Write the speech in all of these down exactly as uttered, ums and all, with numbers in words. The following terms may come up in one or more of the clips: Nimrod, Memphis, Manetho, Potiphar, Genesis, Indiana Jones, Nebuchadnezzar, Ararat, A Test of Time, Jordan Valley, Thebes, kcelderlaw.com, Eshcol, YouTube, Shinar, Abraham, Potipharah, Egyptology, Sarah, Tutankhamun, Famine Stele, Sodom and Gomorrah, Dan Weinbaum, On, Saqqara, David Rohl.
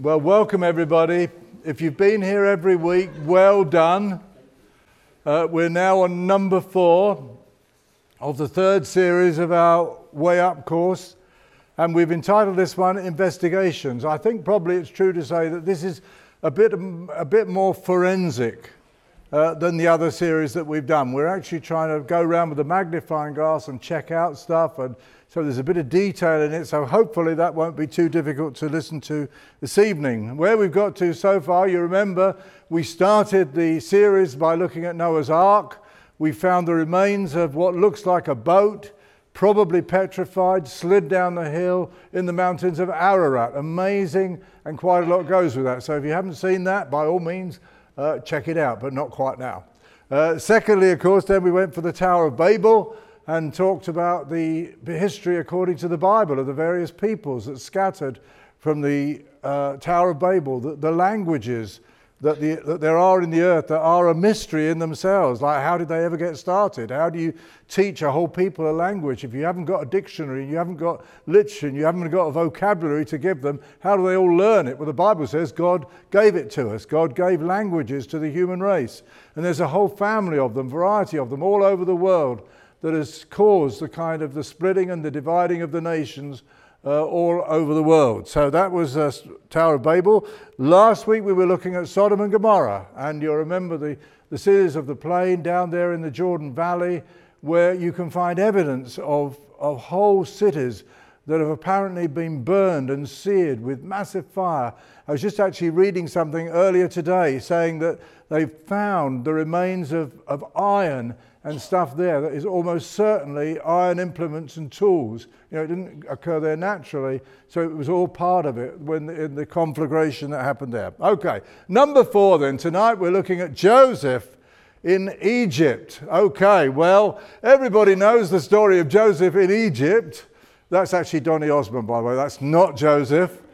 Well, welcome everybody. If you've been here every week, well done. Uh, we're now on number four of the third series of our Way Up course, and we've entitled this one Investigations. I think probably it's true to say that this is a bit, a bit more forensic uh, than the other series that we've done. We're actually trying to go around with a magnifying glass and check out stuff, and so there's a bit of detail in it, so hopefully that won't be too difficult to listen to this evening. Where we've got to so far, you remember we started the series by looking at Noah's Ark. We found the remains of what looks like a boat, probably petrified, slid down the hill in the mountains of Ararat. Amazing, and quite a lot goes with that. So if you haven't seen that, by all means, uh, check it out, but not quite now. Uh, secondly, of course, then we went for the Tower of Babel, and talked about the history according to the Bible of the various peoples that scattered from the uh, Tower of Babel, the, the languages that, the, that there are in the earth that are a mystery in themselves. Like, how did they ever get started? How do you teach a whole people a language if you haven't got a dictionary, you haven't got literature, you haven't got a vocabulary to give them? How do they all learn it? Well, the Bible says God gave it to us. God gave languages to the human race. And there's a whole family of them, variety of them, all over the world, that has caused the kind of the splitting and the dividing of the nations uh, all over the world. So that was uh, Tower of Babel. Last week we were looking at Sodom and Gomorrah, and you'll remember the, the cities of the plain down there in the Jordan Valley, where you can find evidence of, of whole cities that have apparently been burned and seared with massive fire. I was just actually reading something earlier today saying that they found the remains of, of iron and stuff there that is almost certainly iron implements and tools. You know, it didn't occur there naturally, so it was all part of it when in the conflagration that happened there. Okay, number four then. Tonight we're looking at Joseph in Egypt. Okay, well, everybody knows the story of Joseph in Egypt. That's actually Donny Osmond, by the way. That's not Joseph.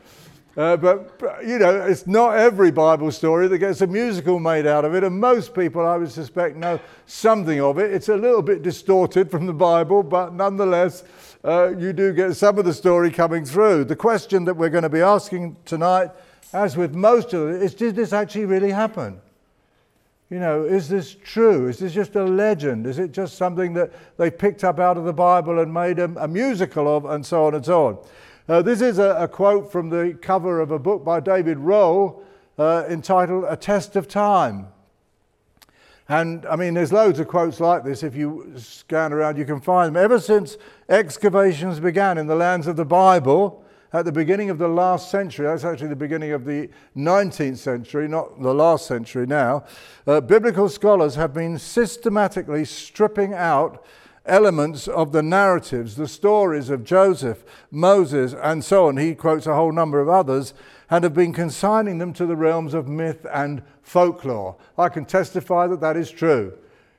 Uh, but, you know, it's not every Bible story that gets a musical made out of it, and most people, I would suspect, know something of it. It's a little bit distorted from the Bible, but nonetheless, uh, you do get some of the story coming through. The question that we're going to be asking tonight, as with most of it, is did this actually really happen? You know, is this true? Is this just a legend? Is it just something that they picked up out of the Bible and made a, a musical of, and so on and so on? Uh, this is a, a quote from the cover of a book by David Rohl uh, entitled A Test of Time. And I mean, there's loads of quotes like this. If you scan around, you can find them. Ever since excavations began in the lands of the Bible at the beginning of the last century, that's actually the beginning of the nineteenth century, not the last century now, uh, biblical scholars have been systematically stripping out elements of the narratives, the stories of Joseph, Moses, and so on. He quotes a whole number of others, and have been consigning them to the realms of myth and folklore. I can testify that that is true.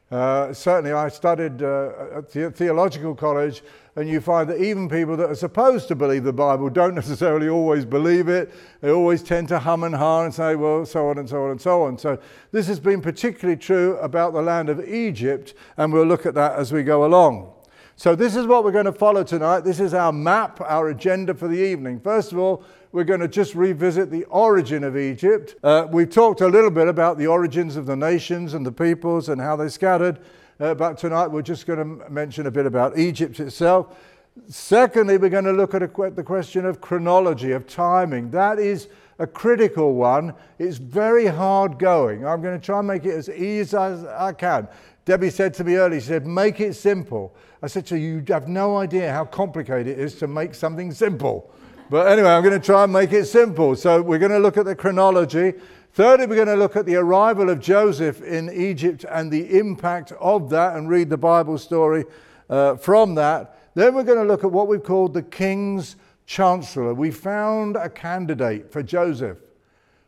Uh, certainly, I studied uh, at the theological college, and you find that even people that are supposed to believe the Bible don't necessarily always believe it. They always tend to hum and ha and say, well, so on and so on and so on. So this has been particularly true about the land of Egypt, and we'll look at that as we go along. So this is what we're going to follow tonight. This is our map, our agenda for the evening. First of all, we're going to just revisit the origin of Egypt. Uh, we've talked a little bit about the origins of the nations and the peoples and how they scattered, uh, but tonight we're just going to mention a bit about Egypt itself. Secondly, we're going to look at a, the question of chronology, of timing. That is a critical one. It's very hard going. I'm going to try and make it as easy as I can. Debbie said to me earlier, she said, make it simple. I said to her, you have no idea how complicated it is to make something simple. But anyway, I'm going to try and make it simple. So we're going to look at the chronology. Thirdly, we're going to look at the arrival of Joseph in Egypt and the impact of that, and read the Bible story uh, from that. Then we're going to look at what we've called the King's Chancellor. We found a candidate for Joseph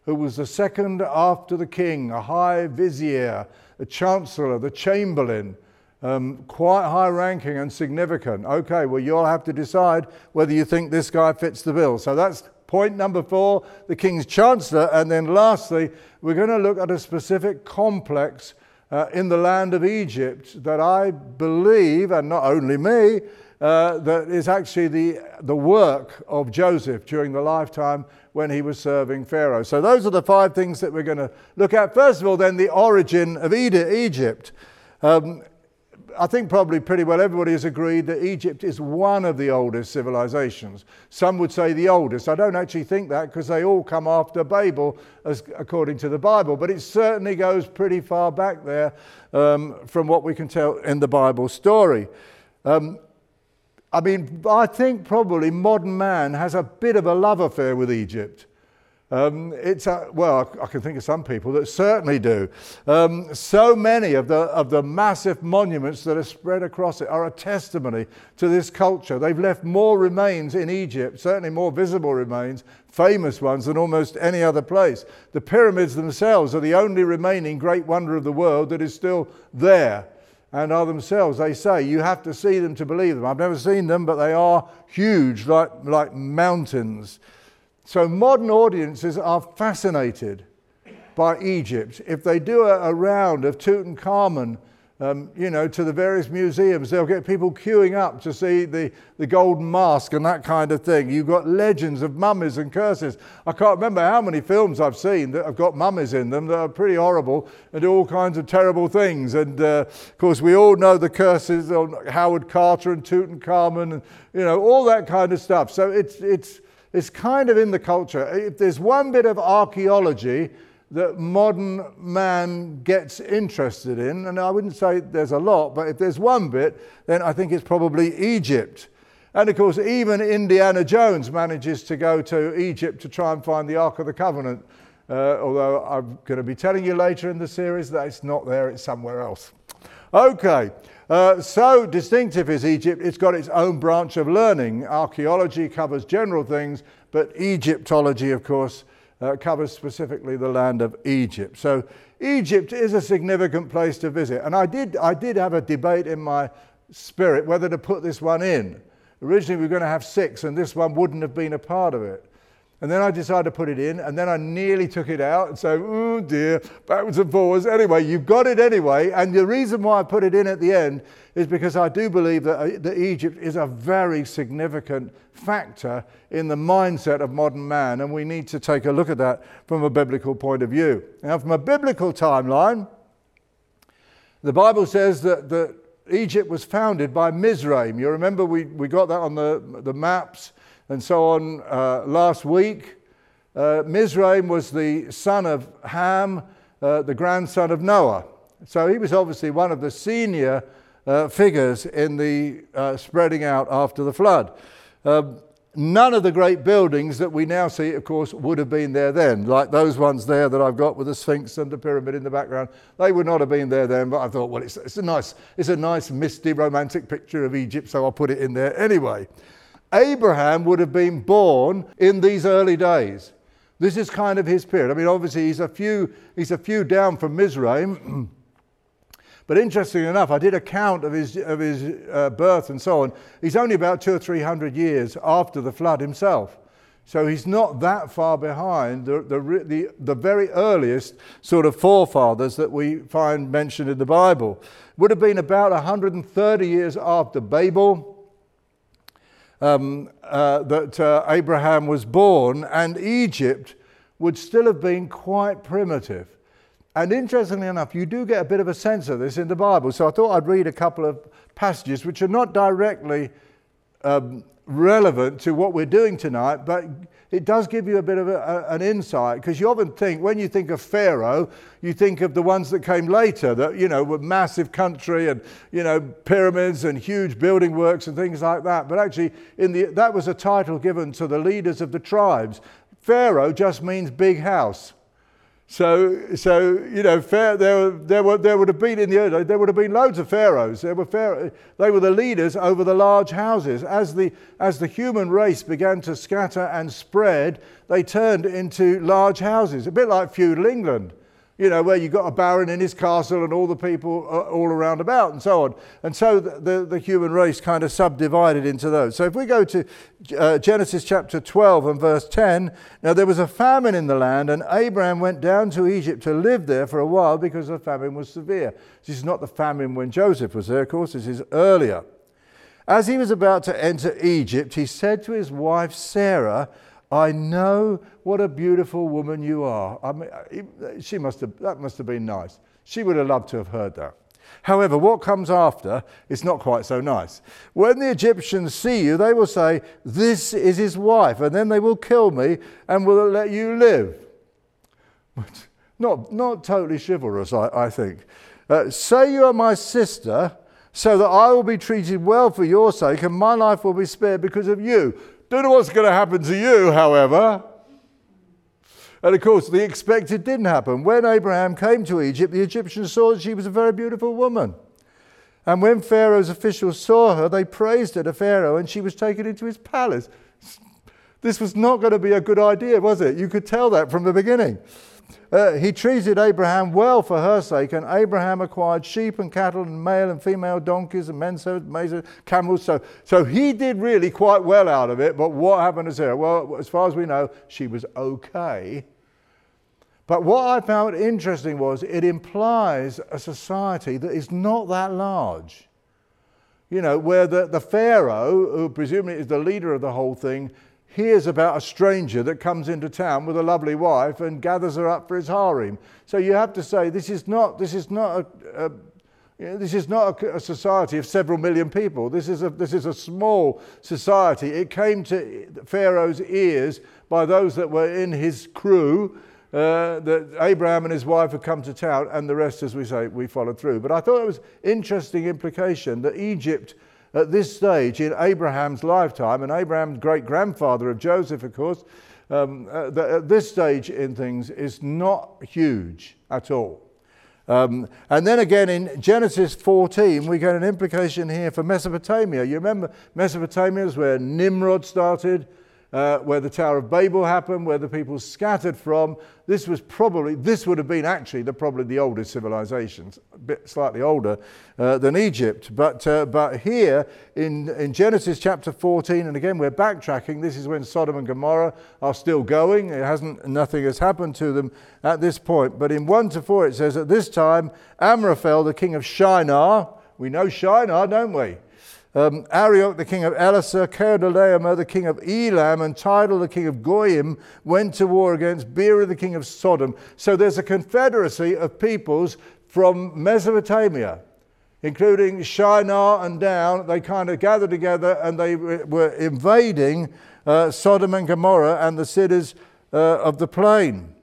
who was the second after the king, a high vizier, the chancellor, the chamberlain, um, quite high ranking and significant. Okay, well, you'll have to decide whether you think this guy fits the bill. So that's point number four, the king's chancellor. And then lastly, we're going to look at a specific complex uh, in the land of Egypt that I believe, and not only me, uh, that is actually the, the work of Joseph during the lifetime when he was serving Pharaoh. So those are the five things that we're going to look at. First of all, then, the origin of Egypt. Um, I think probably pretty well everybody has agreed that Egypt is one of the oldest civilizations. Some would say the oldest. I don't actually think that, because they all come after Babel, as according to the Bible. But it certainly goes pretty far back there um, from what we can tell in the Bible story. Um, I mean, I think probably modern man has a bit of a love affair with Egypt. Um, it's a, well, I can think of some people that certainly do. Um, so many of the of the massive monuments that are spread across it are a testimony to this culture. They've left more remains in Egypt, certainly more visible remains, famous ones, than almost any other place. The pyramids themselves are the only remaining great wonder of the world that is still there, and are themselves, they say, you have to see them to believe them. I've never seen them, but they are huge, like like mountains. So modern audiences are fascinated by Egypt. If they do a, a round of Tutankhamun, um, you know, to the various museums, they'll get people queuing up to see the, the golden mask and that kind of thing. You've got legends of mummies and curses. I can't remember how many films I've seen that have got mummies in them that are pretty horrible and do all kinds of terrible things. And uh, of course, we all know the curses on Howard Carter and Tutankhamun, and, you know, all that kind of stuff. So it's it's... It's kind of in the culture. If there's one bit of archaeology that modern man gets interested in, and I wouldn't say there's a lot, but if there's one bit, then I think it's probably Egypt. And of course, even Indiana Jones manages to go to Egypt to try and find the Ark of the Covenant, uh, although I'm going to be telling you later in the series that it's not there, it's somewhere else. Okay. Uh, so distinctive is Egypt, it's got its own branch of learning. Archaeology covers general things, but Egyptology, of course, uh, covers specifically the land of Egypt. So Egypt is a significant place to visit. And I did, I did have a debate in my spirit whether to put this one in. Originally we were going to have six, and this one wouldn't have been a part of it. And then I decided to put it in, and then I nearly took it out, and so, oh dear, backwards and forwards. Anyway, you've got it anyway, and the reason why I put it in at the end is because I do believe that, uh, that Egypt is a very significant factor in the mindset of modern man, and we need to take a look at that from a biblical point of view. Now, from a biblical timeline, the Bible says that, that Egypt was founded by Mizraim. You remember we, we got that on the, the maps and so on uh, last week. Uh, Mizraim was the son of Ham, uh, the grandson of Noah. So he was obviously one of the senior uh, figures in the uh, spreading out after the flood. Uh, none of the great buildings that we now see, of course, would have been there then, like those ones there that I've got with the Sphinx and the pyramid in the background. They would not have been there then, but I thought, well, it's, it's a nice, it's a nice misty romantic picture of Egypt, so I'll put it in there anyway. Abraham would have been born in these early days. This is kind of his period. I mean, obviously he's a few, he's a few down from Mizraim. But interestingly enough, I did a count of his, of his uh, birth and so on. He's only about two or three hundred years after the flood himself. So he's not that far behind the, the, the, the very earliest sort of forefathers that we find mentioned in the Bible. Would have been about one hundred thirty years after Babel. Um, uh, that uh, Abraham was born, and Egypt would still have been quite primitive. And interestingly enough, you do get a bit of a sense of this in the Bible. So I thought I'd read a couple of passages which are not directly um, relevant to what we're doing tonight, but it does give you a bit of a, a, an insight, because you often think, when you think of Pharaoh, you think of the ones that came later, that, you know, were massive country and, you know, pyramids and huge building works and things like that. But actually, in the, that was a title given to the leaders of the tribes. Pharaoh just means big house. So, so you know, there, there, were, there would have been in the early days, there would have been loads of pharaohs. There were pharaoh, they were the leaders over the large houses. As the, as the human race began to scatter and spread, they turned into large houses, a bit like feudal England, you know, where you got a baron in his castle and all the people all around about and so on. And so the, the, the human race kind of subdivided into those. So if we go to uh, Genesis chapter twelve and verse ten, now there was a famine in the land, and Abraham went down to Egypt to live there for a while because the famine was severe. This is not the famine when Joseph was there, of course, this is earlier. As he was about to enter Egypt, he said to his wife Sarah, "I know what a beautiful woman you are." I mean, she must have, that must have been nice. She would have loved to have heard that. However, what comes after is not quite so nice. "When the Egyptians see you, they will say, 'This is his wife,' and then they will kill me and will let you live." Not, not totally chivalrous, I, I think. Uh, "say you are my sister, so that I will be treated well for your sake, and my life will be spared because of you." Don't know what's going to happen to you, however. And of course, the expected didn't happen. When Abraham came to Egypt, the Egyptians saw that she was a very beautiful woman. And when Pharaoh's officials saw her, they praised her to Pharaoh, and she was taken into his palace. This was not going to be a good idea, was it? You could tell that from the beginning. Uh, he treated Abraham well for her sake, and Abraham acquired sheep and cattle and male and female donkeys and men servants, camels. So, so he did really quite well out of it. But what happened to Sarah? Well, as far as we know, she was okay. But what I found interesting was it implies a society that is not that large. You know, where the, the Pharaoh, who presumably is the leader of the whole thing, hears about a stranger that comes into town with a lovely wife and gathers her up for his harem. So you have to say this is not this is not a, a you know, this is not a, a society of several million people. This is a this is a small society. It came to Pharaoh's ears by those that were in his crew uh, that Abraham and his wife had come to town, and the rest, as we say, we followed through. But I thought it was interesting implication that Egypt, at this stage in Abraham's lifetime, and Abraham's great-grandfather of Joseph, of course, um, uh, the, at this stage in things is not huge at all. Um, and then again in Genesis fourteen, we get an implication here for Mesopotamia. You remember Mesopotamia is where Nimrod started, uh, where the Tower of Babel happened, where the people scattered from. This was probably, this would have been actually the, probably the oldest civilizations, a bit slightly older uh, than Egypt. But uh, but here in, in Genesis chapter fourteen, and again we're backtracking, this is when Sodom and Gomorrah are still going. It hasn't, nothing has happened to them at this point. But in one to four it says, "At this time, Amraphel, the king of Shinar," we know Shinar, don't we? Um, "Arioch, the king of Elasar, Chedorlaomer, the king of Elam, and Tidal, the king of Goyim, went to war against Bera, the king of Sodom." So there's a confederacy of peoples from Mesopotamia, including Shinar and down. They kind of gathered together and they were invading uh, Sodom and Gomorrah and the cities uh, of the plain.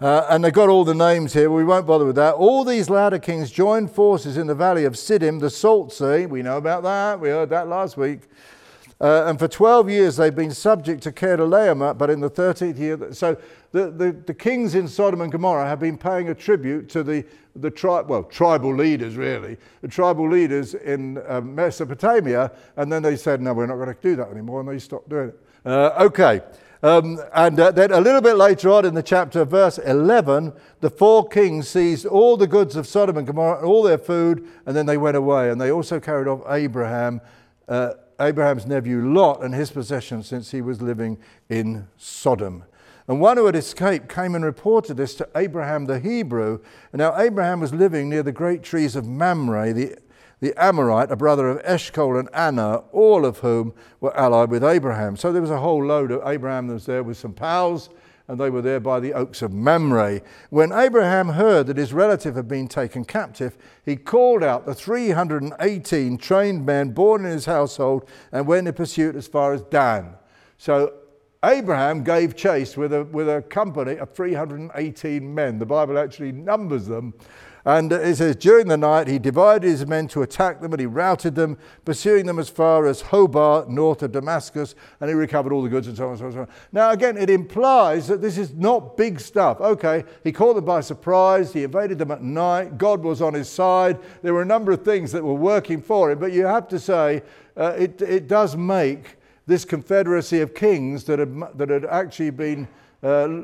Uh, and they've got all the names here, but we won't bother with that. "All these latter kings joined forces in the valley of Siddim, the Salt Sea." We know about that. We heard that last week. Uh, "and for twelve years they've been subject to Chedorlaomer, but in the thirteenth year..." So the, the, the kings in Sodom and Gomorrah have been paying a tribute to the, the tri- well, tribal leaders, really, the tribal leaders in uh, Mesopotamia. And then they said, "No, we're not going to do that anymore," and they stopped doing it. Uh, okay. Um, and uh, then a little bit later on in the chapter, verse eleven, "The four kings seized all the goods of Sodom and Gomorrah and all their food, and then they went away. And they also carried off Abraham, uh, Abraham's nephew Lot, and his possessions, since he was living in Sodom. And one who had escaped came and reported this to Abraham the Hebrew. And now Abraham was living near the great trees of Mamre, the The Amorite, a brother of Eshcol and Anna, all of whom were allied with Abraham." So there was a whole load of Abraham that was there with some pals, and they were there by the oaks of Mamre. "When Abraham heard that his relative had been taken captive, he called out the three hundred eighteen trained men born in his household and went in pursuit as far as Dan." So Abraham gave chase with a, with a company of three hundred eighteen men. The Bible actually numbers them. And it says, "During the night he divided his men to attack them, and he routed them, pursuing them as far as Hobah, north of Damascus, and he recovered all the goods," and so on and so on. So on. Now again, it implies that this is not big stuff. Okay, he caught them by surprise, he invaded them at night, God was on his side, there were a number of things that were working for him, but you have to say uh, it, it does make this confederacy of kings that had, that had actually been... Uh,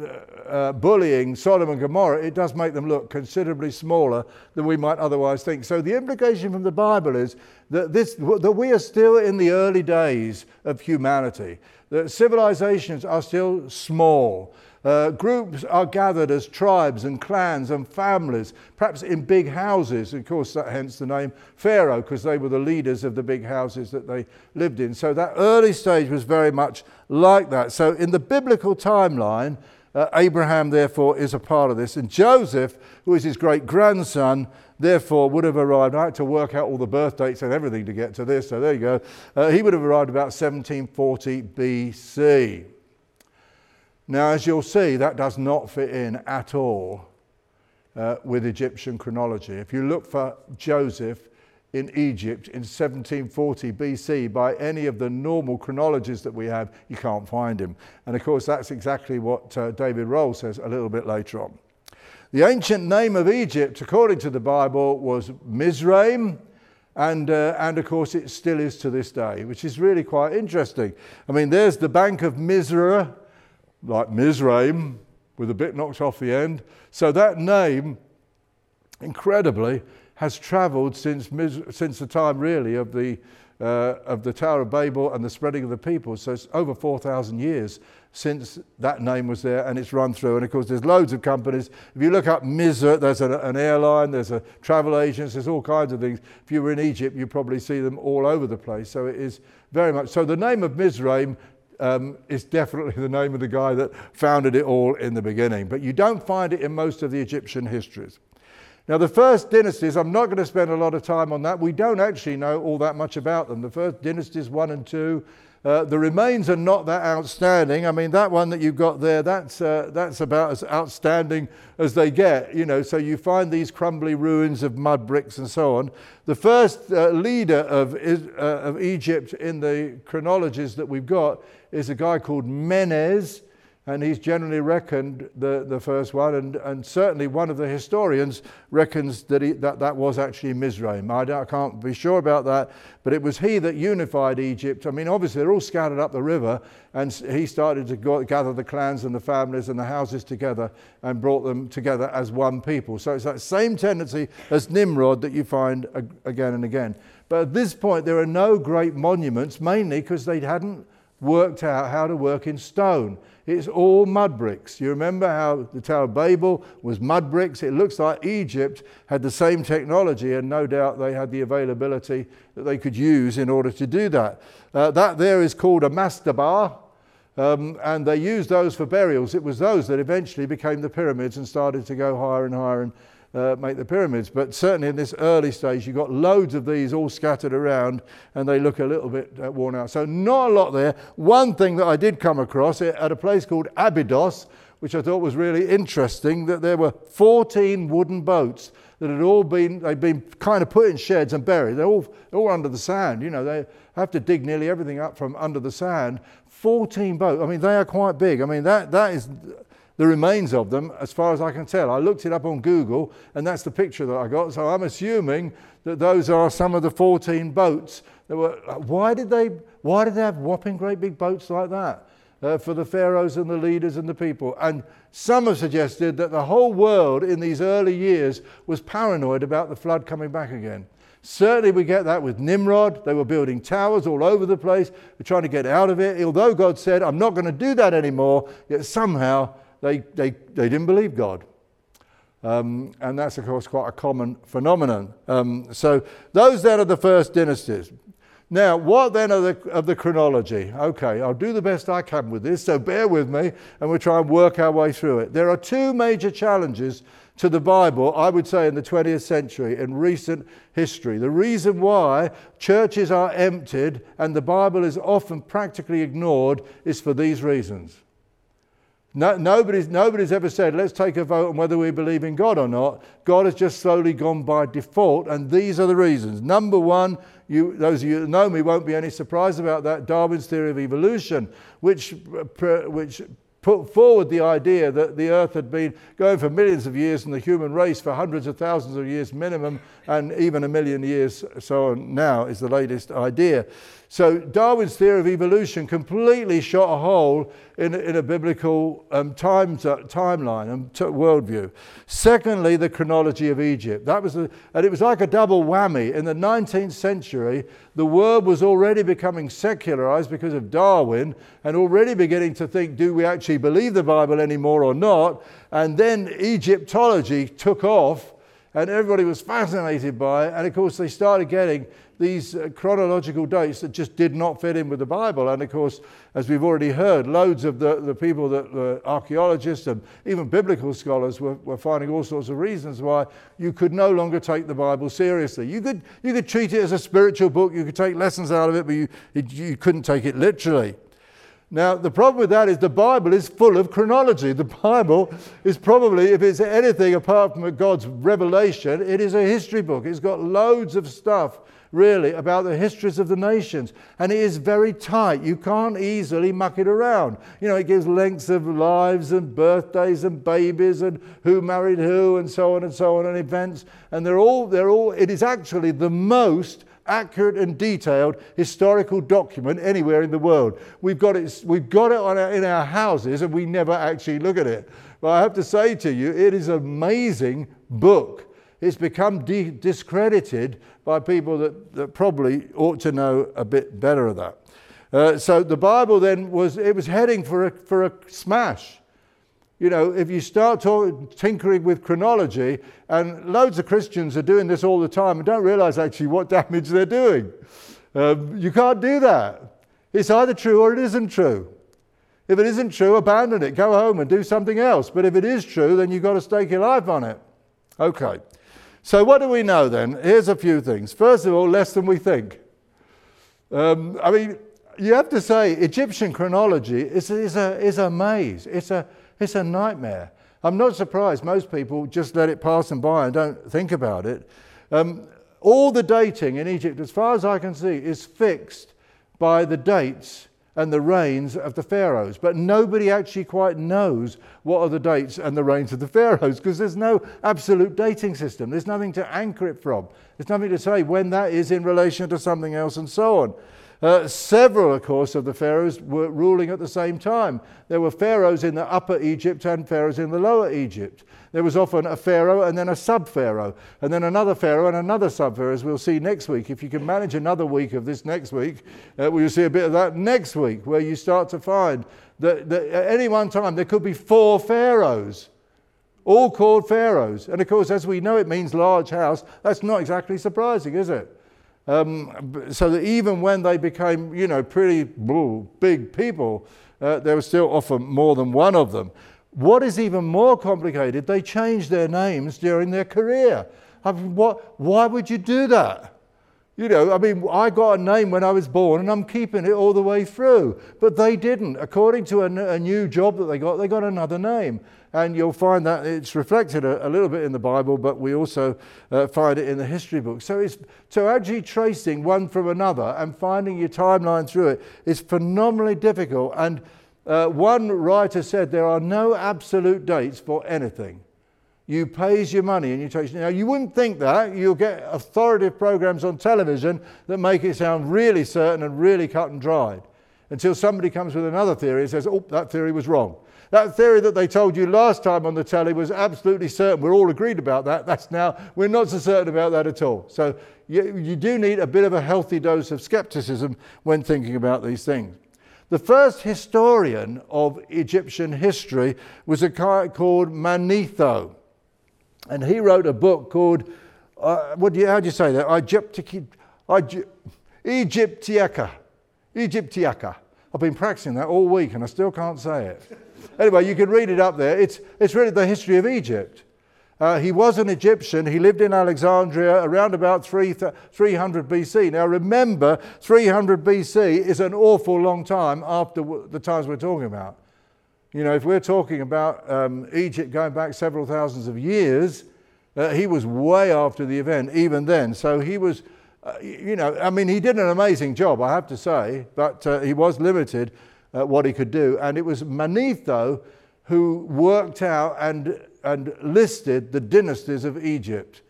Uh, bullying Sodom and Gomorrah, it does make them look considerably smaller than we might otherwise think. So the implication from the Bible is that this that we are still in the early days of humanity, that civilizations are still small, Uh, groups are gathered as tribes and clans and families, perhaps in big houses. Of course, that, hence the name Pharaoh, because they were the leaders of the big houses that they lived in. So that early stage was very much like that. So in the biblical timeline, uh, Abraham, therefore, is a part of this. And Joseph, who is his great-grandson, therefore would have arrived. I had to work out all the birth dates and everything to get to this, so there you go. Uh, he would have arrived about seventeen forty B C. Now, as you'll see, that does not fit in at all uh, with Egyptian chronology. If you look for Joseph in Egypt in seventeen forty B C by any of the normal chronologies that we have, you can't find him. And of course, that's exactly what uh, David Rohl says a little bit later on. The ancient name of Egypt, according to the Bible, was Mizraim. And, uh, and of course, it still is to this day, which is really quite interesting. I mean, there's the Bank of Mizra, like Mizraim, with a bit knocked off the end. So that name, incredibly, has travelled since Mis- since the time, really, of the uh, of the Tower of Babel and the spreading of the people. So it's over four thousand years since that name was there, and it's run through. And of course, there's loads of companies. If you look up Mizra, there's a, an airline, there's a travel agent, there's all kinds of things. If you were in Egypt, you probably see them all over the place. So it is very much. So the name of Mizraim Um, it's definitely the name of the guy that founded it all in the beginning. But you don't find it in most of the Egyptian histories. Now, the first dynasties, I'm not going to spend a lot of time on that. We don't actually know all that much about them. The first dynasties, one and two, uh, the remains are not that outstanding. I mean, that one that you've got there, that's, uh, that's about as outstanding as they get. You know, so you find these crumbly ruins of mud bricks and so on. The first uh, leader of, uh, of Egypt in the chronologies that we've got is a guy called Menes, and he's generally reckoned the, the first one, and, and certainly one of the historians reckons that he, that, that was actually Mizraim. I, I can't be sure about that, but it was he that unified Egypt. I mean, obviously, they're all scattered up the river, and he started to go, gather the clans and the families and the houses together and brought them together as one people. So it's that same tendency as Nimrod that you find ag- again and again. But at this point, there are no great monuments, mainly because they hadn't worked out how to work in stone. It's all mud bricks. You remember how the Tower of Babel was mud bricks? It looks like Egypt had the same technology, and no doubt they had the availability that they could use in order to do that. Uh, that there is called a mastaba, um, and they used those for burials. It was those that eventually became the pyramids and started to go higher and higher and Uh, make the pyramids. But certainly in this early stage, you've got loads of these all scattered around, and they look a little bit uh, worn out. So not a lot there. One thing that I did come across at a place called Abydos, which I thought was really interesting, that there were fourteen wooden boats that had all been, they'd been kind of put in sheds and buried. They're all, they're all under the sand. You know, they have to dig nearly everything up from under the sand. fourteen boats. I mean, they are quite big. I mean, that that is... the remains of them, as far as I can tell. I looked it up on Google, and that's the picture that I got. So I'm assuming that those are some of the fourteen boats that were. Why did they? Why did they have whopping great big boats like that uh, for the pharaohs and the leaders and the people? And some have suggested that the whole world in these early years was paranoid about the flood coming back again. Certainly we get that with Nimrod. They were building towers all over the place. They're trying to get out of it. Although God said, "I'm not going to do that anymore," yet somehow They, they, they didn't believe God. Um, and that's, of course, quite a common phenomenon. Um, so those then are the first dynasties. Now, what then are the, of the chronology? Okay, I'll do the best I can with this, so bear with me, and we'll try and work our way through it. There are two major challenges to the Bible, I would say, in the twentieth century, in recent history. The reason why churches are emptied and the Bible is often practically ignored is for these reasons. No, nobody's, nobody's ever said, let's take a vote on whether we believe in God or not. God has just slowly gone by default, and these are the reasons. Number one, you, those of you that know me won't be any surprised about that, Darwin's theory of evolution, which, which put forward the idea that the earth had been going for millions of years and the human race for hundreds of thousands of years minimum, and even a million years so on now is the latest idea. So Darwin's theory of evolution completely shot a hole in, in a biblical um, time, timeline and worldview. Secondly, the chronology of Egypt. That was a, and it was like a double whammy. In the nineteenth century, the world was already becoming secularized because of Darwin and already beginning to think, do we actually believe the Bible anymore or not? And then Egyptology took off and everybody was fascinated by it. And of course, they started getting these chronological dates that just did not fit in with the Bible. And of course, as we've already heard, loads of the, the people, that the archaeologists and even biblical scholars were, were finding all sorts of reasons why you could no longer take the Bible seriously. You could, you could treat it as a spiritual book, you could take lessons out of it, but you, it, you couldn't take it literally. Now, the problem with that is the Bible is full of chronology. The Bible is probably, if it's anything apart from God's revelation, it is a history book. It's got loads of stuff really about the histories of the nations, and it is very tight. You can't easily muck it around. You know, it gives lengths of lives and birthdays and babies and who married who and so on and so on and events, and they're all they're all it is actually the most accurate and detailed historical document anywhere in the world. We've got it we've got it on our, in our houses, and we never actually look at it. But I have to say to you, it is an amazing book. It's become de- discredited by people that, that probably ought to know a bit better of that. Uh, so the Bible then was, it was heading for a, for a smash. You know, if you start talk, tinkering with chronology, and loads of Christians are doing this all the time and don't realise actually what damage they're doing. Um, you can't do that. It's either true or it isn't true. If it isn't true, abandon it. Go home and do something else. But if it is true, then you've got to stake your life on it. Okay. So what do we know then? Here's a few things. First of all, less than we think. Um, I mean, you have to say Egyptian chronology is, is, a, is a maze. It's a, it's a nightmare. I'm not surprised most people just let it pass them by and don't think about it. Um, all the dating in Egypt, as far as I can see, is fixed by the dates and the reigns of the pharaohs, but nobody actually quite knows what are the dates and the reigns of the pharaohs, because there's no absolute dating system. There's nothing to anchor it from. There's nothing to say when that is in relation to something else and so on. Uh, several, of course, of the pharaohs were ruling at the same time. There were pharaohs in the Upper Egypt and pharaohs in the Lower Egypt. There was often a pharaoh and then a sub-pharaoh, and then another pharaoh and another sub-pharaoh, as we'll see next week. If you can manage another week of this next week, uh, we'll see a bit of that next week, where you start to find that, that at any one time there could be four pharaohs, all called pharaohs. And of course, as we know, it means large house. That's not exactly surprising, is it? Um, so that even when they became, you know, pretty ooh, big people, uh, there was still often more than one of them. What is even more complicated, they changed their names during their career. I mean, what, why would you do that? You know, I mean, I got a name when I was born and I'm keeping it all the way through. But they didn't. According to a, n- a new job that they got, they got another name. And you'll find that it's reflected a, a little bit in the Bible, but we also uh, find it in the history books. So it's so actually tracing one from another and finding your timeline through it is phenomenally difficult. And uh, one writer said there are no absolute dates for anything. You pays your money and you take. Now you wouldn't think that. You'll get authoritative programs on television that make it sound really certain and really cut and dried, until somebody comes with another theory and says, "Oh, that theory was wrong. That theory that they told you last time on the telly was absolutely certain. We're all agreed about that. That's now, we're not so certain about that at all." So you, you do need a bit of a healthy dose of skepticism when thinking about these things. The first historian of Egyptian history was a guy called Manetho. And he wrote a book called, uh, what do you, how do you say that? Egyptica, Egyptiaca. Egyptiaca. I've been practicing that all week and I still can't say it. Anyway, you can read it up there. It's, it's really the history of Egypt. Uh, he was an Egyptian. He lived in Alexandria around about three hundred B C. Now remember, three hundred B C is an awful long time after w- the times we're talking about. You know, if we're talking about um, Egypt going back several thousands of years, uh, he was way after the event even then. So he was... Uh, you know, I mean, he did an amazing job, I have to say, but uh, he was limited at what he could do. And it was Manetho who worked out and, and listed the dynasties of Egypt.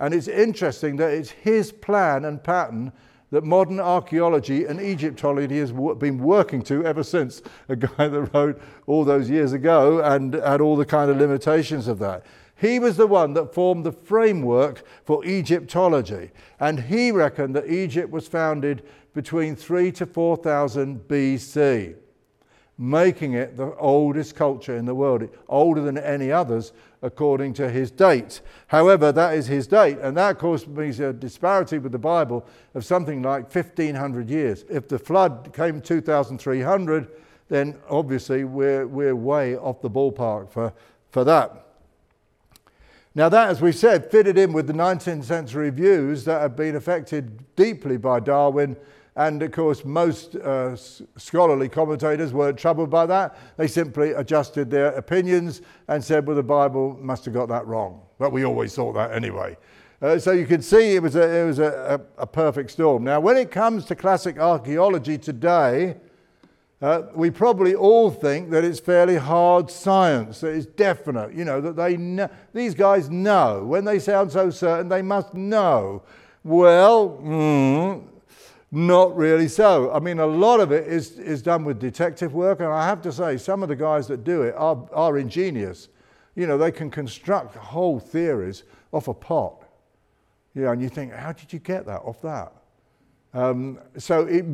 And it's interesting that it's his plan and pattern that modern archaeology and Egyptology has w been working to ever since. A guy that wrote all those years ago and had all the kind of limitations of that. He was the one that formed the framework for Egyptology, and he reckoned that Egypt was founded between three to four thousand B C, making it the oldest culture in the world, older than any others according to his date. However, that is his date, and that of course means a disparity with the Bible of something like fifteen hundred years. If the flood came two thousand three hundred, then obviously we're, we're way off the ballpark for, for that. Now that, as we said, fitted in with the nineteenth century views that have been affected deeply by Darwin, and of course most uh, scholarly commentators weren't troubled by that. They simply adjusted their opinions and said, well, the Bible must have got that wrong. But we always thought that anyway. Uh, so you can see it was, a, it was a, a, a perfect storm. Now when it comes to classic archaeology today, Uh, we probably all think that it's fairly hard science, that it's definite, you know, that they know, these guys know. When they sound so certain, they must know. Well, mm, not really so. I mean, a lot of it is, is done with detective work, and I have to say, some of the guys that do it are, are ingenious. You know, they can construct whole theories off a pot. You know, and you think, how did you get that off that? Um, so it,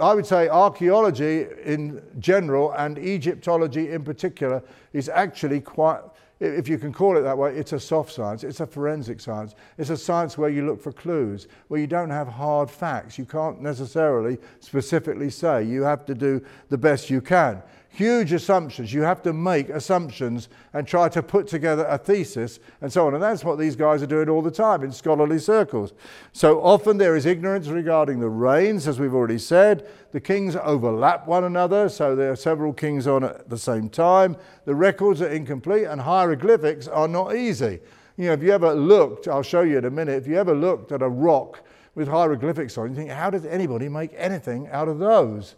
I would say archaeology in general and Egyptology in particular is actually quite, if you can call it that way, it's a soft science, it's a forensic science, it's a science where you look for clues, where you don't have hard facts, you can't necessarily specifically say, you have to do the best you can. Huge assumptions, you have to make assumptions and try to put together a thesis and so on, and that's what these guys are doing all the time in scholarly circles. So often there is ignorance regarding the reigns, as we've already said. The kings overlap one another, so there are several kings on at the same time. The records are incomplete and hieroglyphics are not easy. You know, if you ever looked, I'll show you in a minute, if you ever looked at a rock with hieroglyphics on, you think, how does anybody make anything out of those?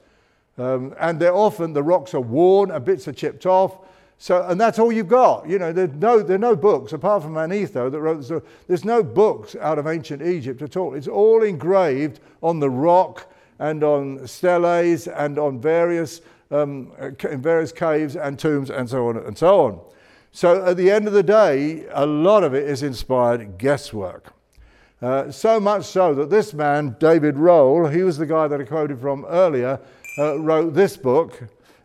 Um, and they're often, the rocks are worn, a bits are chipped off, so, and that's all you've got. You know, there's no, there are no books, apart from Manetho, that wrote, so there's no books out of ancient Egypt at all. It's all engraved on the rock and on steles and on various, um, in various caves and tombs and so on and so on. So at the end of the day, a lot of it is inspired guesswork. Uh, so much so that this man, David Rohl, he was the guy that I quoted from earlier, Uh, wrote this book,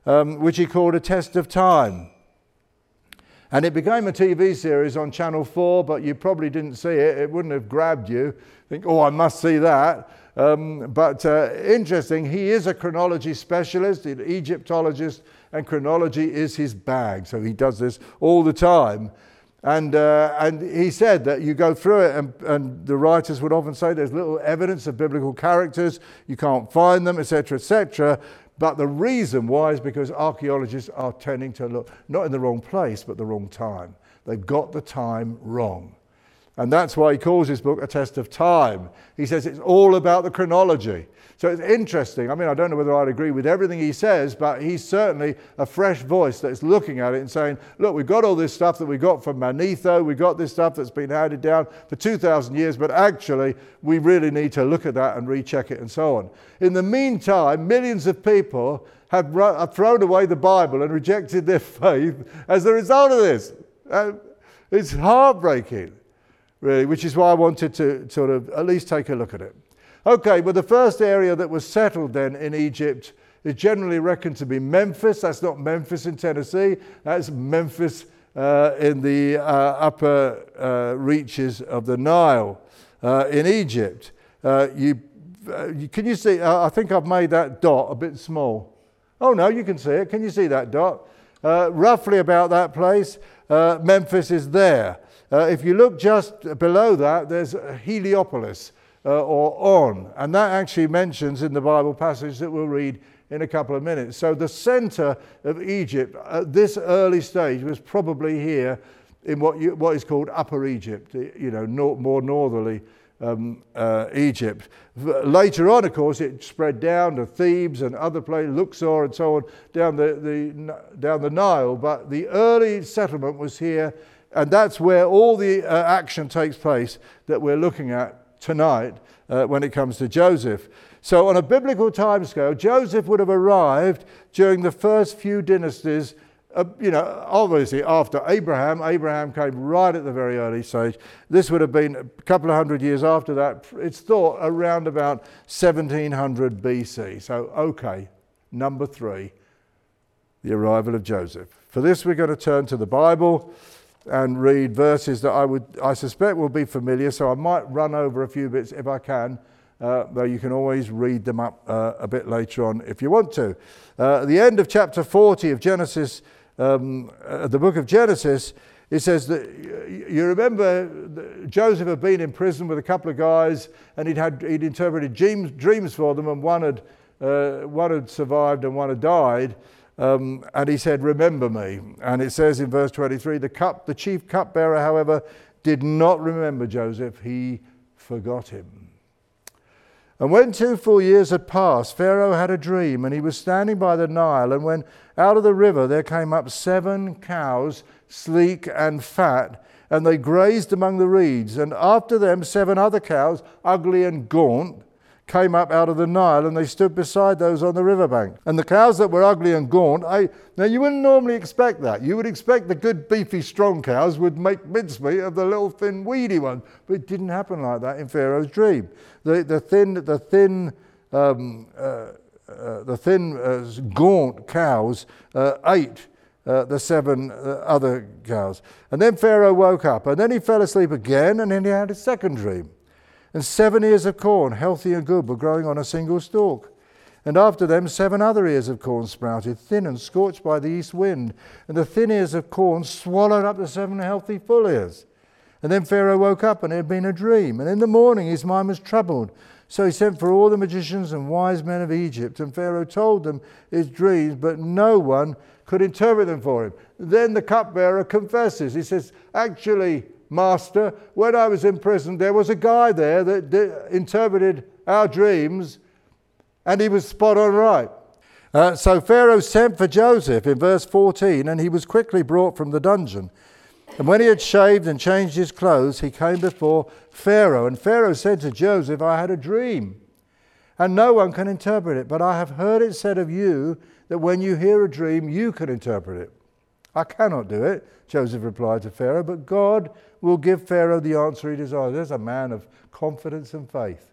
um, which he called A Test of Time. And it became a T V series on Channel four, but you probably didn't see it. It wouldn't have grabbed you. Think, oh, I must see that. Um, but uh, interesting, he is a chronology specialist, an Egyptologist, and chronology is his bag. So he does this all the time. And, uh, and he said that you go through it, and, and the writers would often say there's little evidence of biblical characters, you can't find them, et cetera, et cetera. But the reason why is because archaeologists are tending to look not in the wrong place, but the wrong time. They've got the time wrong. And that's why he calls his book A Test of Time. He says it's all about the chronology. So it's interesting. I mean, I don't know whether I'd agree with everything he says, but he's certainly a fresh voice that's looking at it and saying, look, we've got all this stuff that we got from Manetho, we've got this stuff that's been handed down for two thousand years, but actually we really need to look at that and recheck it and so on. In the meantime, millions of people have thrown away the Bible and rejected their faith as the result of this. It's heartbreaking. Really, which is why I wanted to sort of at least take a look at it. Okay, well, the first area that was settled then in Egypt is generally reckoned to be Memphis. That's not Memphis in Tennessee. That's Memphis uh, in the uh, upper uh, reaches of the Nile uh, in Egypt. Uh, you, uh, you, can you see? Uh, I think I've made that dot a bit small. Oh, no, you can see it. Can you see that dot? Uh, roughly about that place, uh, Memphis is there. Uh, if you look just below that, there's Heliopolis uh, or On, and that actually mentions in the Bible passage that we'll read in a couple of minutes. So the center of Egypt at this early stage was probably here in what, you, what is called Upper Egypt, you know, nor, more northerly um, uh, Egypt. Later on, of course, it spread down to Thebes and other places, Luxor and so on, down the, the, down the Nile, but the early settlement was here. And that's where all the uh, action takes place that we're looking at tonight uh, when it comes to Joseph. So on a biblical timescale, Joseph would have arrived during the first few dynasties, uh, you know, obviously after Abraham. Abraham came right at the very early stage. This would have been a couple of hundred years after that. It's thought around about seventeen hundred B C. So, okay, number three, the arrival of Joseph. For this, we're going to turn to the Bible and read verses that I would, I suspect will be familiar, so I might run over a few bits if I can, uh, though you can always read them up uh, a bit later on if you want to. Uh, at the end of chapter forty of Genesis, um, uh, the book of Genesis, it says that, you remember, Joseph had been in prison with a couple of guys, and he'd, had, he'd interpreted dreams, dreams for them, and one had, uh, one had survived and one had died. Um, and he said, remember me. And it says in verse twenty-three, the cup, the chief cupbearer, however, did not remember Joseph. He forgot him. And when two full years had passed, Pharaoh had a dream, and he was standing by the Nile. And when out of the river there came up seven cows, sleek and fat, and they grazed among the reeds. And after them seven other cows, ugly and gaunt, came up out of the Nile, and they stood beside those on the riverbank. And the cows that were ugly and gaunt, I, now you wouldn't normally expect that. You would expect the good, beefy, strong cows would make mincemeat of the little, thin, weedy ones. But it didn't happen like that in Pharaoh's dream. The, the thin, the thin, um, uh, uh, the thin, uh, gaunt cows uh, ate Uh, the seven uh, other cows. And then Pharaoh woke up, and then he fell asleep again, and then he had a second dream. And seven ears of corn, healthy and good, were growing on a single stalk. And after them seven other ears of corn sprouted, thin and scorched by the east wind. And the thin ears of corn swallowed up the seven healthy full ears. And then Pharaoh woke up, and it had been a dream. And in the morning his mind was troubled. So he sent for all the magicians and wise men of Egypt. And Pharaoh told them his dreams, but no one could interpret them for him. Then the cupbearer confesses. He says, actually, Master, when I was in prison, there was a guy there that d- interpreted our dreams, and he was spot on right. Uh, so Pharaoh sent for Joseph in verse fourteen, and he was quickly brought from the dungeon. And when he had shaved and changed his clothes, he came before Pharaoh. And Pharaoh said to Joseph, I had a dream, and no one can interpret it, but I have heard it said of you that when you hear a dream, you can interpret it. I cannot do it, Joseph replied to Pharaoh, but God will give Pharaoh the answer he desires. There's a man of confidence and faith.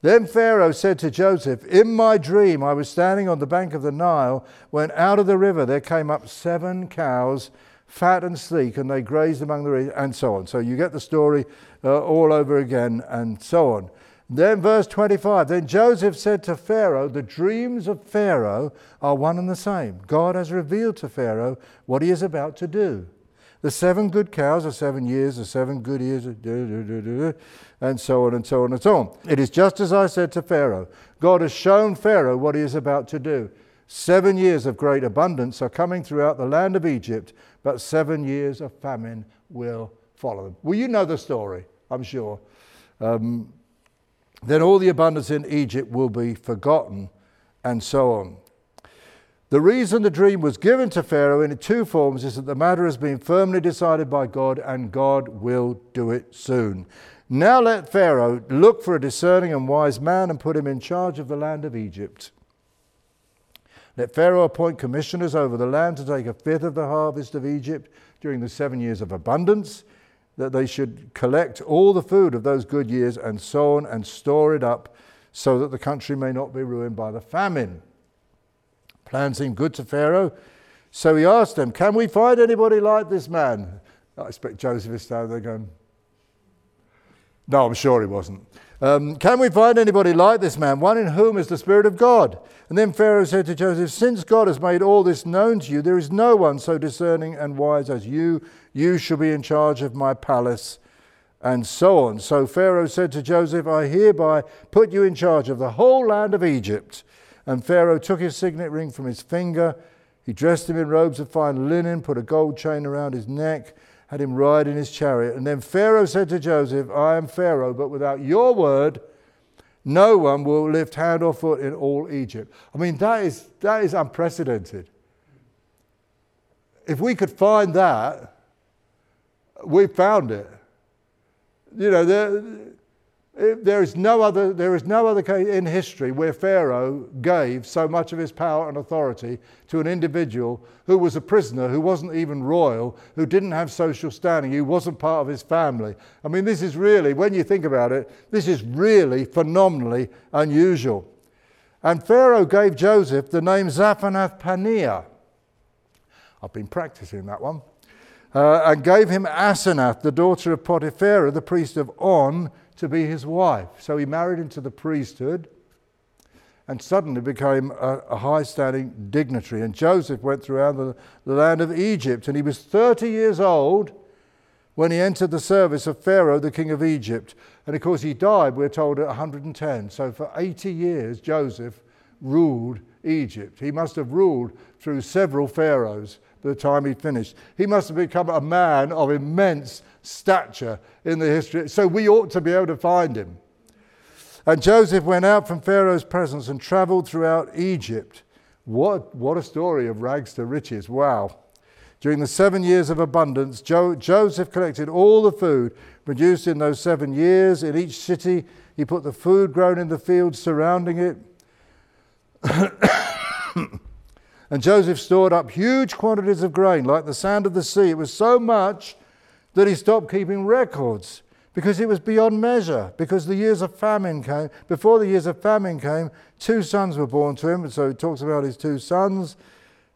Then Pharaoh said to Joseph, in my dream I was standing on the bank of the Nile, when out of the river there came up seven cows, fat and sleek, and they grazed among the reeds, and so on. So you get the story uh, all over again, and so on. Then verse twenty-five, then Joseph said to Pharaoh, the dreams of Pharaoh are one and the same. God has revealed to Pharaoh what he is about to do. The seven good cows are seven years, the seven good ears, and so on and so on and so on. It is just as I said to Pharaoh. God has shown Pharaoh what he is about to do. Seven years of great abundance are coming throughout the land of Egypt, but seven years of famine will follow them. Well, you know the story, I'm sure. Um, Then all the abundance in Egypt will be forgotten, and so on. The reason the dream was given to Pharaoh in two forms is that the matter has been firmly decided by God, and God will do it soon. Now let Pharaoh look for a discerning and wise man and put him in charge of the land of Egypt. Let Pharaoh appoint commissioners over the land to take a fifth of the harvest of Egypt during the seven years of abundance, that they should collect all the food of those good years and so on and store it up so that the country may not be ruined by the famine. Plan seemed good to Pharaoh, so he asked them, can we find anybody like this man? I expect Joseph is standing there going, no, I'm sure he wasn't. Um, can we find anybody like this man, one in whom is the Spirit of God? And then Pharaoh said to Joseph, since God has made all this known to you, there is no one so discerning and wise as you. You shall be in charge of my palace, and so on. So Pharaoh said to Joseph, I hereby put you in charge of the whole land of Egypt. And Pharaoh took his signet ring from his finger. He dressed him in robes of fine linen, put a gold chain around his neck, had him ride in his chariot. And then Pharaoh said to Joseph, I am Pharaoh, but without your word, no one will lift hand or foot in all Egypt. I mean, that is, that is unprecedented. If we could find that, we found it. You know, there, There is no other, there is no other case in history where Pharaoh gave so much of his power and authority to an individual who was a prisoner, who wasn't even royal, who didn't have social standing, who wasn't part of his family. I mean, this is really, when you think about it, this is really phenomenally unusual. And Pharaoh gave Joseph the name Zaphnath-Paneah. I've been practicing that one. Uh, and gave him Asenath, the daughter of Potipharah, the priest of On, to be his wife. So he married into the priesthood and suddenly became a, a high-standing dignitary. And Joseph went throughout the, the land of Egypt, and he was thirty years old when he entered the service of Pharaoh, the king of Egypt. And of course he died, we're told, at one hundred ten. So for eighty years, Joseph ruled Egypt. He must have ruled through several pharaohs by the time he finished. He must have become a man of immense stature in the history, so we ought to be able to find him. And Joseph went out from Pharaoh's presence and travelled throughout Egypt. What, what a story of rags to riches, wow. During the seven years of abundance, Jo- Joseph collected all the food produced in those seven years. In each city, he put the food grown in the fields surrounding it. And Joseph stored up huge quantities of grain, like the sand of the sea. It was so much that he stopped keeping records because it was beyond measure, because the years of famine came. Before the years of famine came, two sons were born to him, and so he talks about his two sons,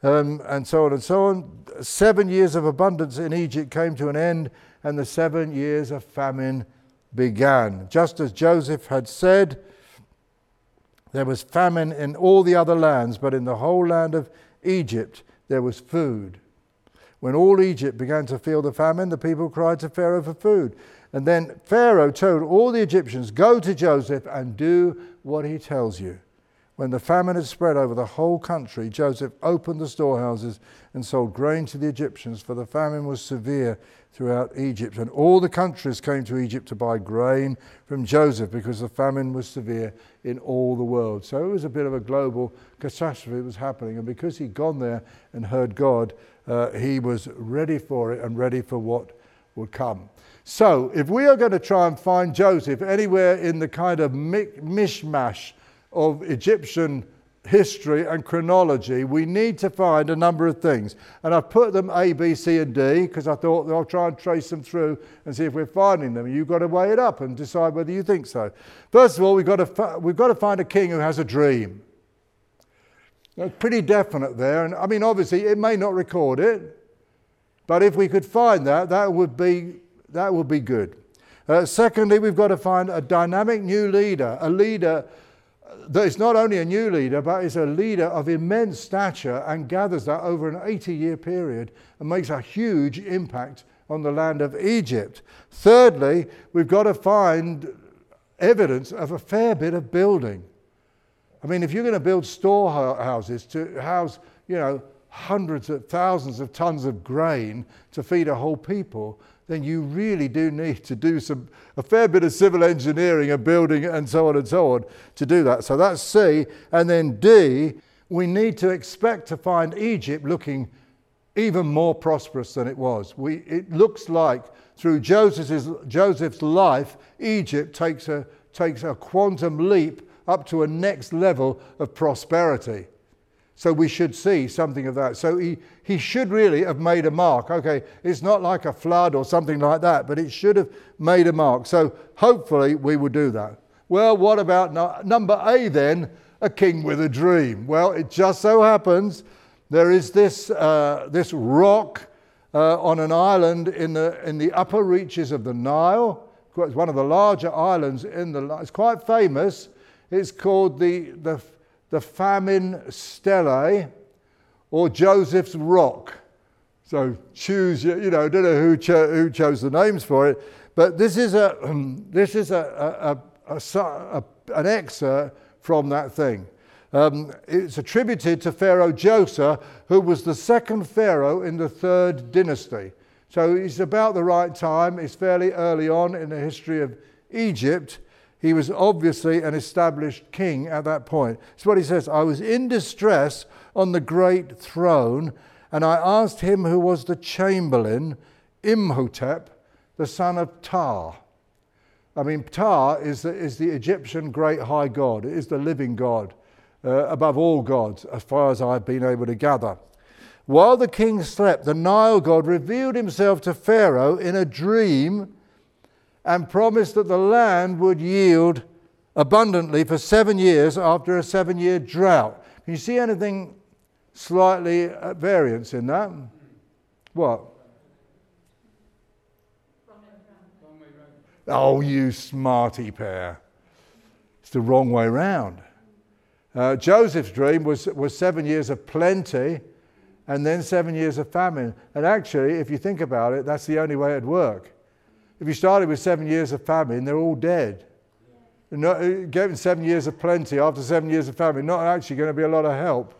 um, and so on and so on. Seven years of abundance in Egypt came to an end, and the seven years of famine began. Just as Joseph had said, there was famine in all the other lands, but in the whole land of Egypt there was food. When all Egypt began to feel the famine, the people cried to Pharaoh for food. And then Pharaoh told all the Egyptians, go to Joseph and do what he tells you. When the famine had spread over the whole country, Joseph opened the storehouses and sold grain to the Egyptians, for the famine was severe throughout Egypt. And all the countries came to Egypt to buy grain from Joseph, because the famine was severe in all the world. So it was a bit of a global catastrophe that was happening. And because he'd gone there and heard God, Uh, he was ready for it and ready for what would come. So if we are going to try and find Joseph anywhere in the kind of mishmash of Egyptian history and chronology, we need to find a number of things. And I put them A, B, C, and D, because I thought I'll try and trace them through and see if we're finding them. You've got to weigh it up and decide whether you think so. First of all, we've got to, fi- we've got to find a king who has a dream. That's pretty definite there, and I mean obviously it may not record it, but if we could find that, that would be, that would be good. Uh, secondly, we've got to find a dynamic new leader, a leader that is not only a new leader, but is a leader of immense stature and gathers that over an eighty-year period and makes a huge impact on the land of Egypt. Thirdly, we've got to find evidence of a fair bit of building. I mean, if you're going to build storehouses to house, you know, hundreds of thousands of tons of grain to feed a whole people, then you really do need to do some a fair bit of civil engineering and building and so on and so on to do that. So that's C. And then D, we need to expect to find Egypt looking even more prosperous than it was. We, it looks like through Joseph's, Joseph's life, Egypt takes a, takes a quantum leap up to a next level of prosperity. So we should see something of that. So he, he should really have made a mark. Okay, it's not like a flood or something like that, but it should have made a mark. So hopefully we will do that. Well, what about no, number A then, a king with a dream? Well, it just so happens there is this, uh, this rock uh, on an island in the, in the upper reaches of the Nile. It's one of the larger islands in the, it's quite famous. It's called the, the, the Famine Stele, or Joseph's Rock. So choose, you know, I don't know who, cho- who chose the names for it, but this is a um, this is a, a, a, a, a an excerpt from that thing. Um, it's attributed to Pharaoh Djoser, who was the second pharaoh in the third dynasty. So it's about the right time. It's fairly early on in the history of Egypt. He was obviously an established king at that point. It's what he says, I was in distress on the great throne, and I asked him who was the chamberlain, Imhotep, the son of Ptah. I mean, Ptah is the, is the Egyptian great high god. It is the living god, uh, above all gods, as far as I've been able to gather. While the king slept, the Nile god revealed himself to Pharaoh in a dream and promised that the land would yield abundantly for seven years after a seven-year drought. Can you see anything slightly at variance in that? What? Oh, you smarty pair. It's the wrong way round. Uh, Joseph's dream was, was seven years of plenty and then seven years of famine. And actually, if you think about it, that's the only way it'd work. If you started with seven years of famine, they're all dead. No, given seven years of plenty after seven years of famine, not actually going to be a lot of help.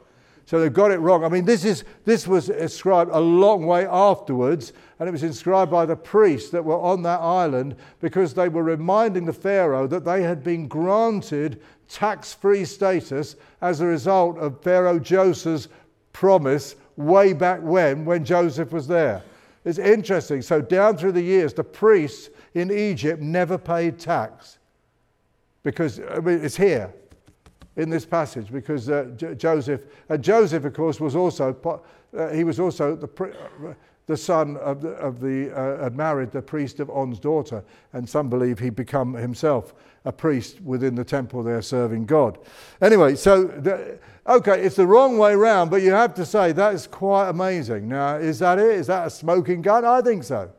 So they've got it wrong. I mean, this is this was inscribed a long way afterwards, and it was inscribed by the priests that were on that island because they were reminding the Pharaoh that they had been granted tax-free status as a result of Pharaoh Djoser's promise way back when, when Joseph was there. It's interesting. So down through the years, the priests in Egypt never paid tax because I mean, it's here. In this passage, because uh, J- Joseph, and Joseph, of course, was also uh, he was also the pri- uh, the son of the, of the uh, had married the priest of On's daughter, and some believe he become himself a priest within the temple there serving God. Anyway, so the, okay, it's the wrong way round, but you have to say that is quite amazing. Now, is that it? Is that a smoking gun? I think so.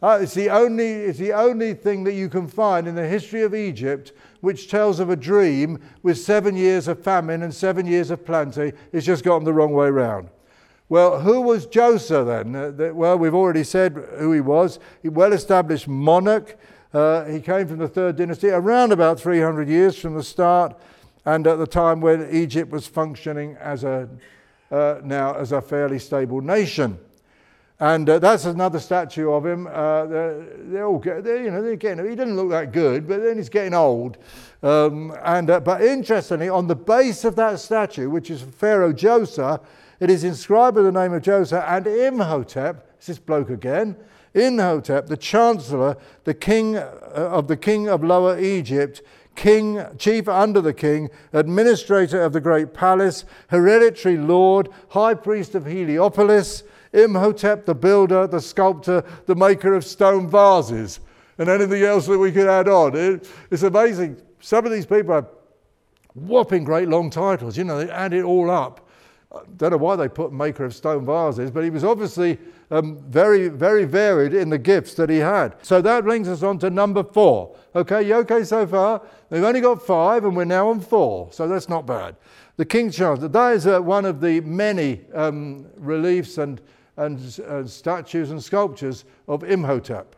Uh, it's the only it's the only thing that you can find in the history of Egypt which tells of a dream with seven years of famine and seven years of plenty. It's just gotten the wrong way round. Well, who was Djoser then? Uh, the, well, we've already said who he was. A well-established monarch. Uh, he came from the third dynasty, around about three hundred years from the start, and at the time when Egypt was functioning as a uh, now as a fairly stable nation. And uh, that's another statue of him. Uh, they're, they're all, they're, you know, they're getting. He didn't look that good, but then he's getting old. Um, and uh, but interestingly, on the base of that statue, which is Pharaoh Djoser, it is inscribed with the name of Djoser and Imhotep. It's this bloke again. Imhotep, the chancellor, the king uh, of the king of Lower Egypt, king, chief under the king, administrator of the great palace, hereditary lord, high priest of Heliopolis. Imhotep, the builder, the sculptor, the maker of stone vases, and anything else that we could add on. It, it's amazing. Some of these people have whopping great long titles. You know, they add it all up. I don't know why they put maker of stone vases, but he was obviously um, very, very varied in the gifts that he had. So that brings us on to number four. Okay, you okay so far? We've only got five, and we're now on four, so that's not bad. The King's Chancellor. That is uh, one of the many um, reliefs and And, and statues and sculptures of Imhotep,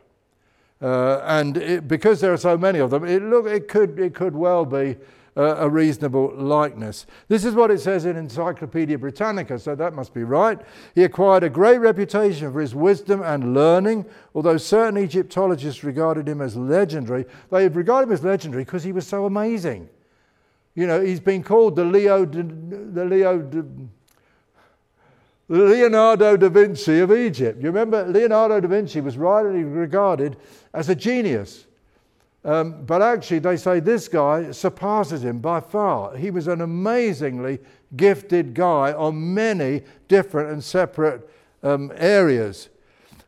uh, and it, because there are so many of them, it look it could it could well be uh, a reasonable likeness. This is what it says in Encyclopaedia Britannica, so that must be right. He acquired a great reputation for his wisdom and learning, although certain Egyptologists regarded him as legendary. They regard him as legendary because he was so amazing. You know, he's been called the Leo, the Leo. Leonardo da Vinci of Egypt. You remember Leonardo da Vinci was rightly regarded as a genius. Um, but actually they say this guy surpasses him by far. He was an amazingly gifted guy on many different and separate um, areas.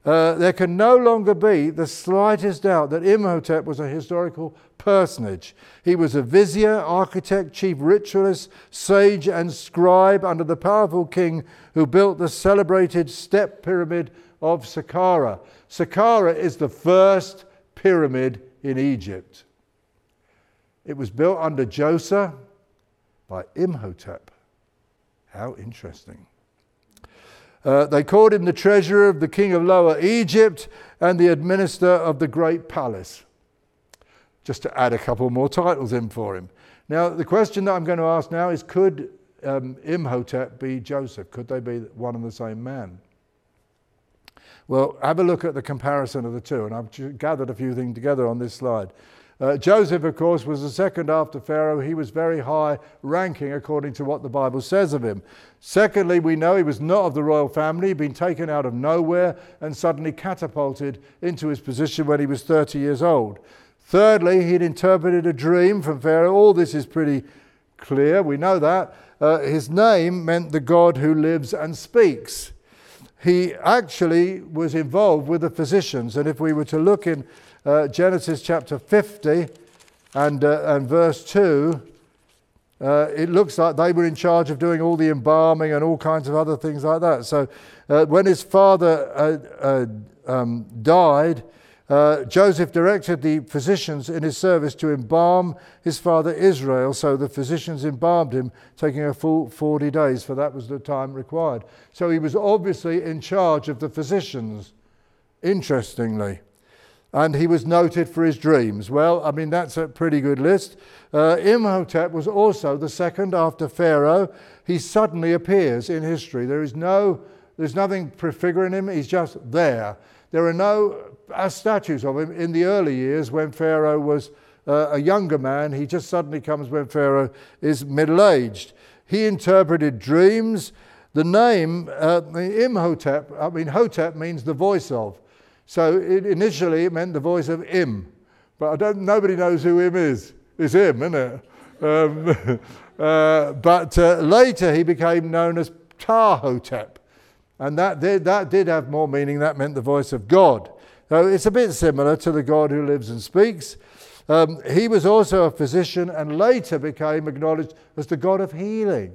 Uh, there can no longer be the slightest doubt that Imhotep was a historical personage. He was a vizier, architect, chief ritualist, sage and scribe under the powerful king who built the celebrated step pyramid of Saqqara. Saqqara is the first pyramid in Egypt. It was built under Djoser by Imhotep. How interesting. Uh, they called him the treasurer of the king of Lower Egypt and the administrator of the great palace. Just to add a couple more titles in for him. Now, the question that I'm going to ask now is, could um, Imhotep be Joseph? Could they be one and the same man? Well, have a look at the comparison of the two, and I've gathered a few things together on this slide. Uh, Joseph, of course, was the second after Pharaoh. He was very high ranking according to what the Bible says of him. Secondly, we know he was not of the royal family. He'd been taken out of nowhere and suddenly catapulted into his position when he was thirty years old. Thirdly, he'd interpreted a dream from Pharaoh. All this is pretty clear, we know that. Uh, his name meant the God who lives and speaks. He actually was involved with the physicians. And if we were to look in uh, Genesis chapter fifty and, uh, and verse two, Uh, it looks like they were in charge of doing all the embalming and all kinds of other things like that. So uh, when his father uh, uh, um, died, uh, Joseph directed the physicians in his service to embalm his father Israel. So the physicians embalmed him, taking a full forty days, for that was the time required. So he was obviously in charge of the physicians, interestingly. And he was noted for his dreams. Well, I mean, that's a pretty good list. Uh, Imhotep was also the second after Pharaoh. He suddenly appears in history. There is no, there's nothing prefiguring him. He's just there. There are no uh, statues of him in the early years when Pharaoh was uh, a younger man. He just suddenly comes when Pharaoh is middle-aged. He interpreted dreams. The name uh, Imhotep, I mean, Hotep means the voice of. So it initially it meant the voice of Im, but I don't. Nobody knows who Im is. It's Im, isn't it? Um, uh, but uh, later he became known as Ptah, and that did, that did have more meaning. That meant the voice of God. So it's a bit similar to the God who lives and speaks. Um, he was also a physician, and later became acknowledged as the God of healing.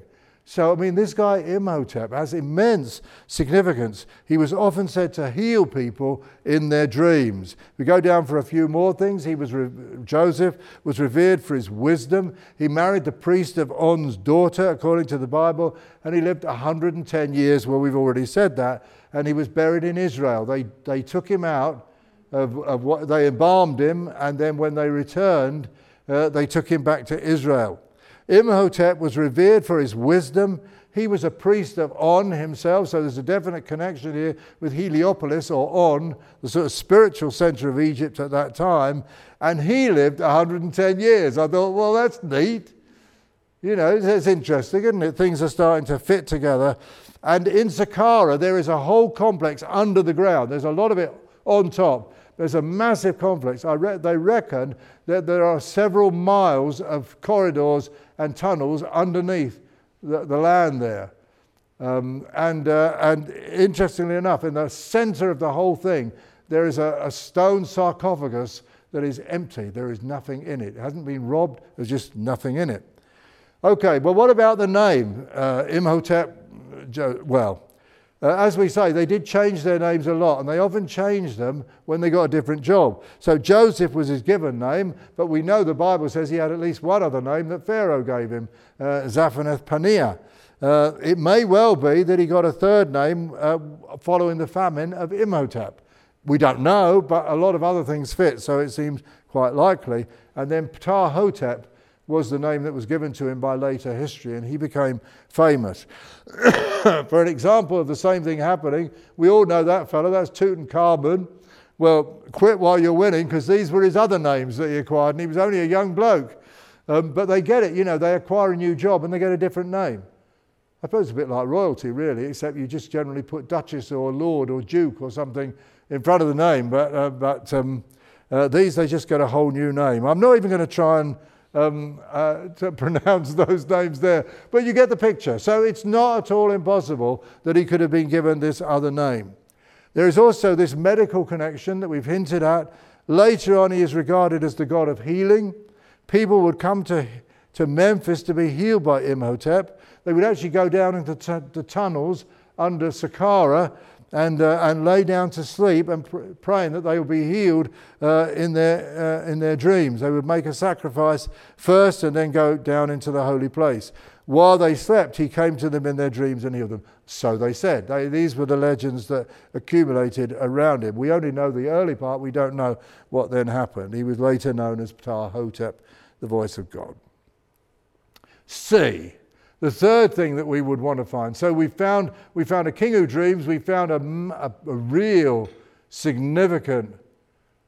So, I mean, this guy Imhotep has immense significance. He was often said to heal people in their dreams. We go down for a few more things. He was re- Joseph was revered for his wisdom. He married the priest of On's daughter, according to the Bible, and he lived one hundred ten years, well, we've already said that, and he was buried in Israel. They, they took him out, of, of what they embalmed him, and then when they returned, uh, they took him back to Israel. Imhotep was revered for his wisdom. He was a priest of On himself, so there's a definite connection here with Heliopolis or On, the sort of spiritual centre of Egypt at that time, and he lived one hundred ten years. I thought, well, that's neat. You know, it's, it's interesting, isn't it? Things are starting to fit together. And in Saqqara, there is a whole complex under the ground. There's a lot of it on top. There's a massive complex. I re- they reckon that there are several miles of corridors and tunnels underneath the, the land there. Um, and, uh, and interestingly enough, in the centre of the whole thing, there is a, a stone sarcophagus that is empty. There is nothing in it. It hasn't been robbed. There's just nothing in it. Okay, well, what about the name? Uh, Imhotep, well... Uh, as we say, they did change their names a lot, and they often changed them when they got a different job. So Joseph was his given name, but we know the Bible says he had at least one other name that Pharaoh gave him, uh, Zaphnath-Paneah. Uh, it may well be that he got a third name uh, following the famine of Imhotep. We don't know, but a lot of other things fit, so it seems quite likely. And then Ptah-Hotep was the name that was given to him by later history, and he became famous. For an example of the same thing happening, we all know that fellow, that's Tutankhamun. Well, quit while you're winning, because these were his other names that he acquired, and he was only a young bloke. Um, but they get it, you know, they acquire a new job and they get a different name. I suppose it's a bit like royalty, really, except you just generally put Duchess or Lord or Duke or something in front of the name, but, uh, but um, uh, these, they just get a whole new name. I'm not even going to try and Um, uh, to pronounce those names there. But you get the picture. So it's not at all impossible that he could have been given this other name. There is also this medical connection that we've hinted at. Later on, he is regarded as the god of healing. People would come to, to Memphis to be healed by Imhotep. They would actually go down into t- the tunnels under Saqqara and, uh, and lay down to sleep and pr- praying that they would be healed uh, in their uh, in their dreams. They would make a sacrifice first and then go down into the holy place. While they slept, he came to them in their dreams and healed them. So they said. They, these were the legends that accumulated around him. We only know the early part. We don't know what then happened. He was later known as Ptah-Hotep, the voice of God. C. The third thing that we would want to find. So we found we found a king who dreams. We found a, a, a real significant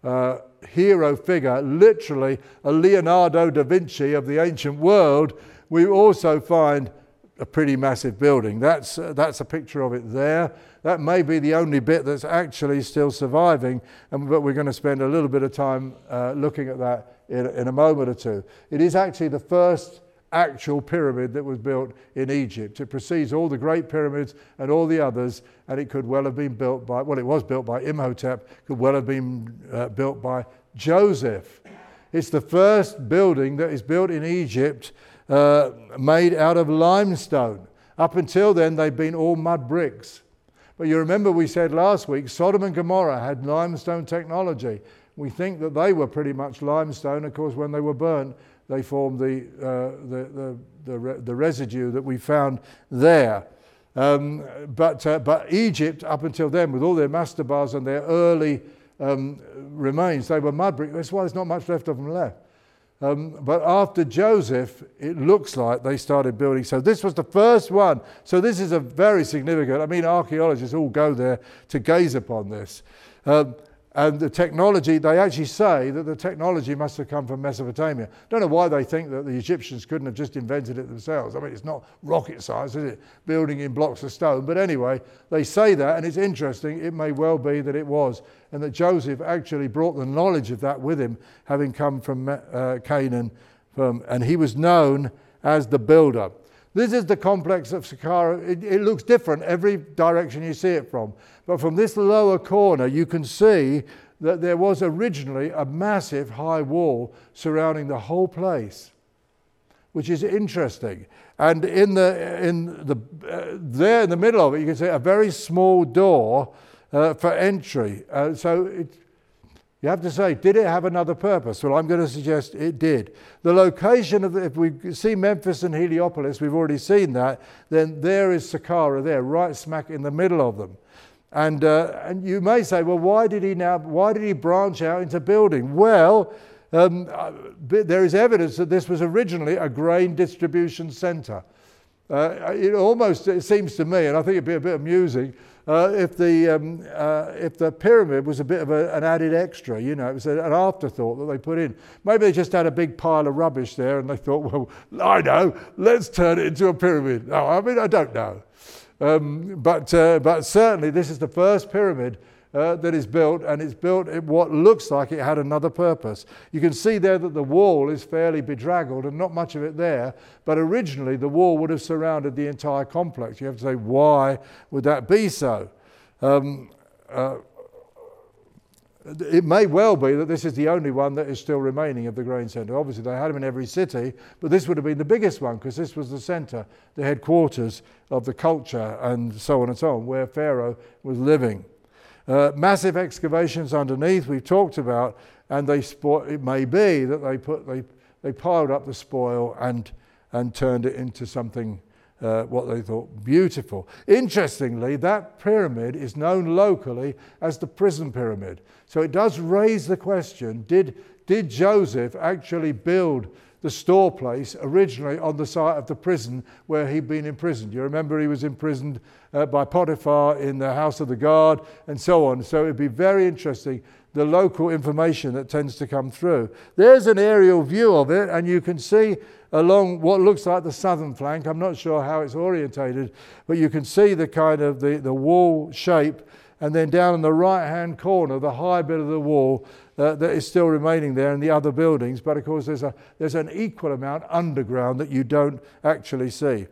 uh, hero figure, literally a Leonardo da Vinci of the ancient world. We also find a pretty massive building. That's, uh, that's a picture of it there. That may be the only bit that's actually still surviving, and, but we're going to spend a little bit of time uh, looking at that in, in a moment or two. It is actually the first actual pyramid that was built in Egypt. It precedes all the great pyramids and all the others, and it could well have been built by, well, it was built by Imhotep, could well have been uh, built by Joseph. It's the first building that is built in Egypt uh, made out of limestone. Up until then, they've been all mud bricks. But you remember we said last week, Sodom and Gomorrah had limestone technology. We think that they were pretty much limestone. Of course, when they were burnt, they formed the uh, the the the, re- the residue that we found there. Um, but uh, but Egypt, up until then, with all their mastabas and their early um, remains, they were mud bricks. That's why there's not much left of them left. Um, but after Joseph, it looks like they started building. So this was the first one. So this is a very significant. I mean, archaeologists all go there to gaze upon this. Um, And the technology, they actually say that the technology must have come from Mesopotamia. I don't know why they think that the Egyptians couldn't have just invented it themselves. I mean, it's not rocket science, is it? Building in blocks of stone. But anyway, they say that, and it's interesting. It may well be that it was, and that Joseph actually brought the knowledge of that with him, having come from uh, Canaan, from, and he was known as the builder. This is the complex of Saqqara. It, it looks different every direction you see it from. But from this lower corner, you can see that there was originally a massive high wall surrounding the whole place, which is interesting. And in the in the uh, there in the middle of it, you can see a very small door uh, for entry. Uh, so it, you have to say, did it have another purpose? Well, I'm going to suggest it did. The location of, the, if we see Memphis and Heliopolis, we've already seen that, then there is Saqqara there, right smack in the middle of them. And uh, and you may say, well, why did he now, why did he branch out into building? Well, um, there is evidence that this was originally a grain distribution centre. Uh, it almost, it seems to me, and I think it'd be a bit amusing, Uh, if the um, uh, if the pyramid was a bit of a, an added extra, you know, it was a, an afterthought that they put in. Maybe they just had a big pile of rubbish there and they thought, well, I know, let's turn it into a pyramid. No, I mean, I don't know. Um, but, uh, but certainly this is the first pyramid uh, that is built, and it's built at what looks like it had another purpose. You can see there that the wall is fairly bedraggled and not much of it there, but originally the wall would have surrounded the entire complex. You have to say, why would that be so? Um, uh, it may well be that this is the only one that is still remaining of the grain centre. Obviously they had them in every city, but this would have been the biggest one because this was the centre, the headquarters of the culture and so on and so on, where Pharaoh was living. Uh, massive excavations underneath we've talked about, and they spo- it may be that they put they they piled up the spoil and and turned it into something uh, what they thought beautiful. Interestingly, that pyramid is known locally as the prison pyramid. So it does raise the question: Did did Joseph actually build the store place originally on the site of the prison where he'd been imprisoned? You remember he was imprisoned uh, by Potiphar in the house of the guard and so on. So it'd be very interesting, the local information that tends to come through. There's an aerial view of it, and you can see along what looks like the southern flank. I'm not sure how it's orientated, but you can see the kind of the, the wall shape, and then down in the right-hand corner, the high bit of the wall uh, that is still remaining there and the other buildings. But of course, there's a there's an equal amount underground that you don't actually see.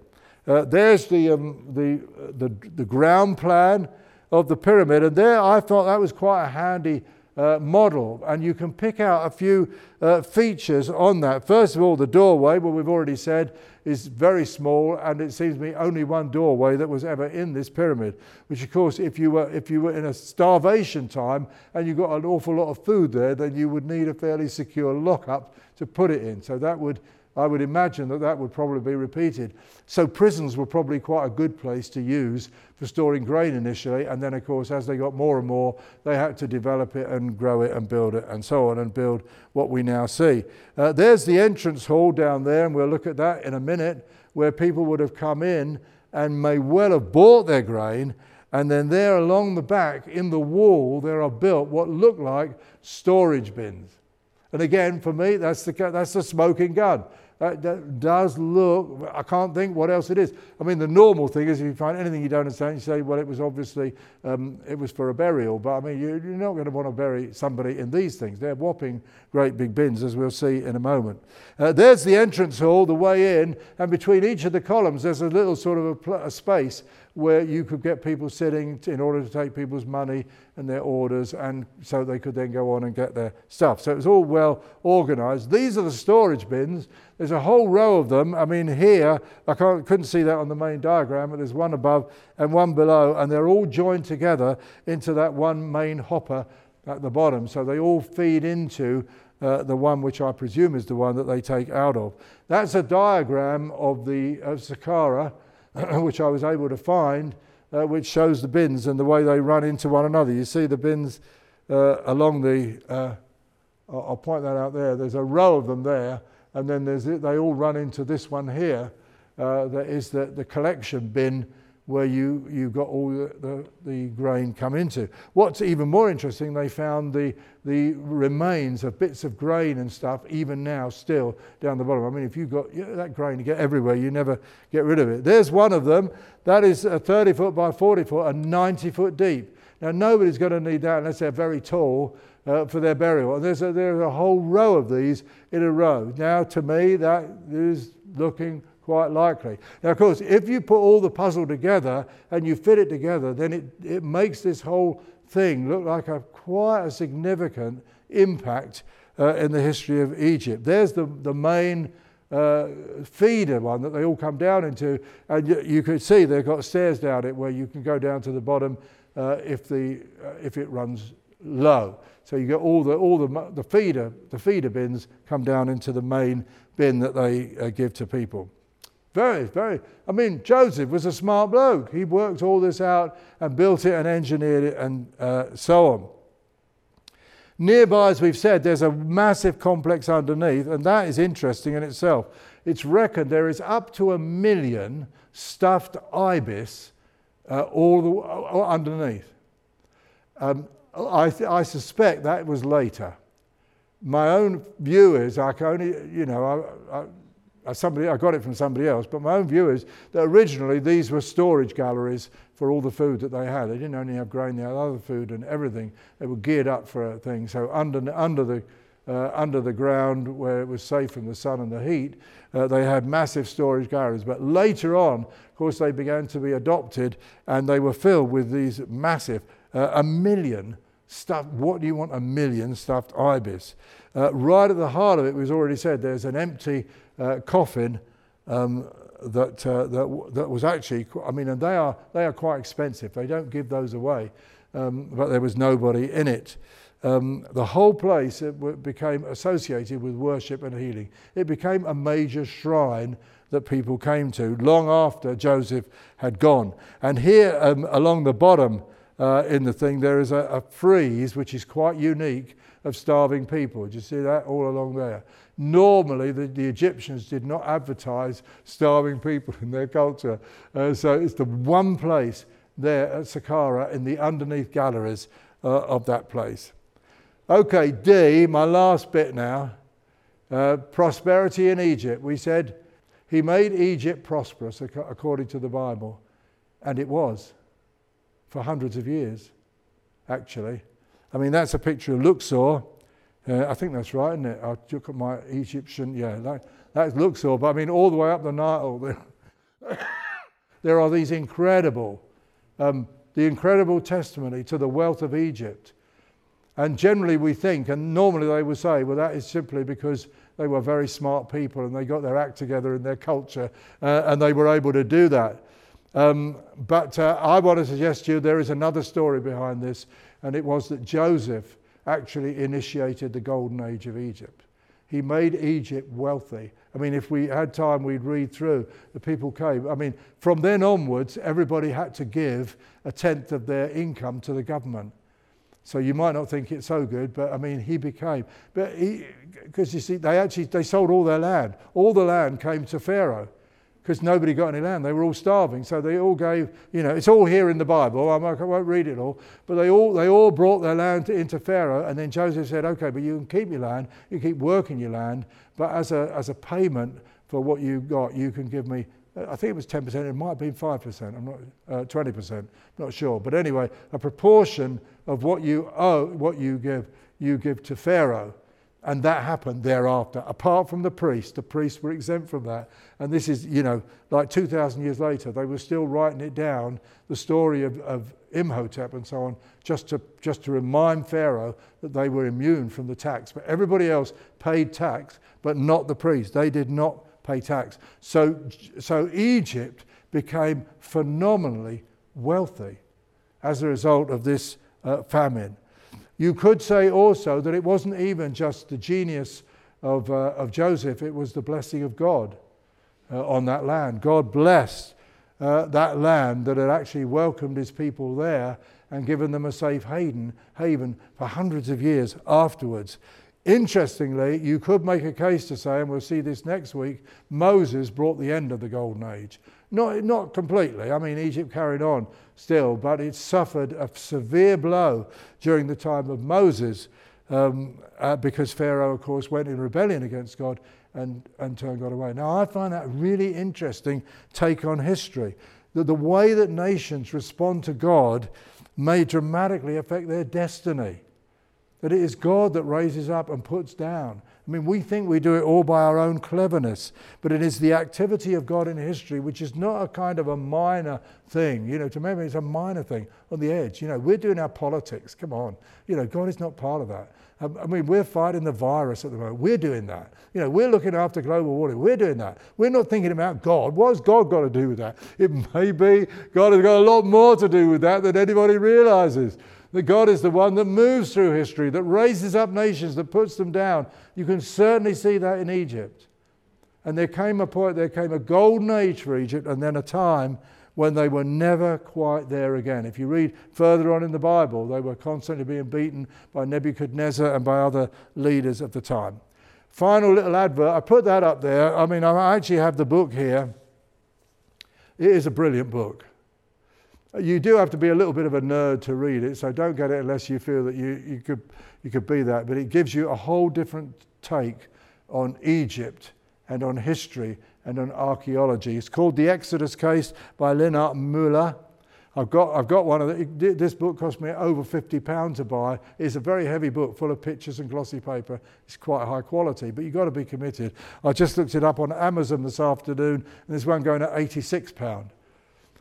Uh, there's the, um, the the the ground plan of the pyramid, and there I thought that was quite a handy uh, model, and you can pick out a few uh, features on that. First of all, the doorway, what we've already said, is very small, and it seems to me only one doorway that was ever in this pyramid, which of course if you were if you were in a starvation time and you got an awful lot of food there, then you would need a fairly secure lockup to put it in. So that would, I would imagine that that would probably be repeated. So prisons were probably quite a good place to use for storing grain initially, and then of course as they got more and more, they had to develop it and grow it and build it and so on, and build what we now see. Uh, there's the entrance hall down there, and we'll look at that in a minute, where people would have come in and may well have bought their grain, and then there along the back in the wall there are built what look like storage bins. And again, for me, that's the that's the smoking gun. that, that does look, I can't think what else it is. I mean, the normal thing is if you find anything you don't understand, you say, well, it was obviously, um, it was for a burial. But I mean, you, you're not going to want to bury somebody in these things. They're whopping great big bins, as we'll see in a moment. Uh, there's the entrance hall, the way in, and between each of the columns, there's a little sort of a, pl- a space where you could get people sitting t- in order to take people's money and their orders, and so they could then go on and get their stuff. So it was all well organised. These are the storage bins. There's a whole row of them. I mean, here, I can't, couldn't see that on the main diagram, but there's one above and one below, and they're all joined together into that one main hopper at the bottom. So they all feed into Uh, the one which I presume is the one that they take out of. That's a diagram of the of Saqqara, which I was able to find, uh, which shows the bins and the way they run into one another. You see the bins uh, along the, uh, I'll point that out there, there's a row of them there, and then there's they all run into this one here, uh, that is the, the collection bin where you, you got all the, the, the grain come into. What's even more interesting, they found the the remains of bits of grain and stuff, even now still down the bottom. I mean, if you've got you know, that grain, you get everywhere, you never get rid of it. There's one of them. That is a thirty foot by forty foot and ninety foot deep. Now, nobody's going to need that unless they're very tall uh, for their burial. And there's a, there's a whole row of these in a row. Now, to me, that is looking quite likely. Now, of course, if you put all the puzzle together and you fit it together, then it, it makes this whole thing look like a quite a significant impact uh, in the history of Egypt. There's the, the main uh, feeder one that they all come down into, and you, you could see they've got stairs down it where you can go down to the bottom uh, if the uh, if it runs low. So you get all the all the the feeder the feeder bins come down into the main bin that they uh, give to people. Very, very, I mean, Joseph was a smart bloke. He worked all this out and built it and engineered it and uh, so on. Nearby, as we've said, there's a massive complex underneath, and that is interesting in itself. It's reckoned there is up to a million stuffed ibis uh, all the, uh, underneath. Um, I, th- I suspect that was later. My own view is, I can only, you know, I... I Somebody, I got it from somebody else, but my own view is that originally these were storage galleries for all the food that they had. They didn't only have grain, they had other food and everything. They were geared up for a thing. So under under the uh, under the ground, where it was safe from the sun and the heat, uh, they had massive storage galleries. But later on, of course, they began to be adopted, and they were filled with these massive, uh, a million stuffed. What do you want? A million stuffed ibis. Uh, right at the heart of it, it was already said, there's an empty Uh, coffin um, that uh, that that was actually. I mean, and they are they are quite expensive. They don't give those away, um, but there was nobody in it. Um, the whole place it w- became associated with worship and healing. It became a major shrine that people came to long after Joseph had gone. And here um, along the bottom uh, in the thing, there is a, a frieze which is quite unique of starving people. Do you see that all along there? Normally, the, the Egyptians did not advertise starving people in their culture. Uh, so it's the one place there at Saqqara in the underneath galleries uh, of that place. Okay, D, my last bit now. Uh, prosperity in Egypt. We said he made Egypt prosperous ac- according to the Bible. And it was for hundreds of years, actually. I mean, that's a picture of Luxor. Uh, I think that's right, isn't it? I took up my Egyptian, yeah, that, that's Luxor. But I mean, all the way up the Nile, there, there are these incredible, um, the incredible testimony to the wealth of Egypt. And generally we think, and normally they would say, well, that is simply because they were very smart people and they got their act together in their culture uh, and they were able to do that. Um, but uh, I want to suggest to you there is another story behind this, and it was that Joseph actually initiated the golden age of Egypt. He made Egypt wealthy. I mean, if we had time, we'd read through. The people came. I mean, from then onwards, everybody had to give a tenth of their income to the government. So you might not think it's so good, but I mean, he became. But he, because you see, they actually, they sold all their land. All the land came to Pharaoh. because nobody got any land. They were all starving. So they all gave, you know, it's all here in the Bible. I won't read it all. But they all they all brought their land to, into Pharaoh. And then Joseph said, okay, but you can keep your land. You keep working your land. But as a as a payment for what you got, you can give me, I think it was ten percent. It might have been five percent. I'm not, uh, twenty percent. Not sure. But anyway, a proportion of what you owe, what you give, you give to Pharaoh. And that happened thereafter, apart from the priests. The priests were exempt from that. And this is, you know, like two thousand years later, they were still writing it down, the story of, of Imhotep and so on, just to just to remind Pharaoh that they were immune from the tax. But everybody else paid tax, but not the priests. They did not pay tax. So, so Egypt became phenomenally wealthy as a result of this uh, famine. You could say also that it wasn't even just the genius of, uh, of Joseph, it was the blessing of God uh, on that land. God blessed uh, that land that had actually welcomed his people there and given them a safe haven, haven for hundreds of years afterwards. Interestingly, you could make a case to say, and we'll see this next week, Moses brought the end of the Golden Age. Not, not completely. I mean, Egypt carried on still, but it suffered a severe blow during the time of Moses um, uh, because Pharaoh, of course, went in rebellion against God and, and turned God away. Now, I find that a really interesting take on history, that the way that nations respond to God may dramatically affect their destiny, that it is God that raises up and puts down. I mean, we think we do it all by our own cleverness, but it is the activity of God in history, which is not a kind of a minor thing. You know, to me, it's a minor thing on the edge. You know, we're doing our politics. Come on. You know, God is not part of that. I mean, we're fighting the virus at the moment. We're doing that. You know, we're looking after global warming. We're doing that. We're not thinking about God. What has God got to do with that? It may be God has got a lot more to do with that than anybody realizes. That God is the one that moves through history, that raises up nations, that puts them down. You can certainly see that in Egypt. And there came a point, there came a golden age for Egypt, and then a time when they were never quite there again. If you read further on in the Bible, they were constantly being beaten by Nebuchadnezzar and by other leaders of the time. Final little advert, I put that up there. I mean, I actually have the book here. It is a brilliant book. You do have to be a little bit of a nerd to read it, so don't get it unless you feel that you, you could you could be that. But it gives you a whole different take on Egypt and on history and on archaeology. It's called The Exodus Case by Lennart Müller. I've got I've got one of the, this book cost me over fifty pounds to buy. It's a very heavy book, full of pictures and glossy paper. It's quite high quality, but you've got to be committed. I just looked it up on Amazon this afternoon, and there's one going at eighty-six pounds.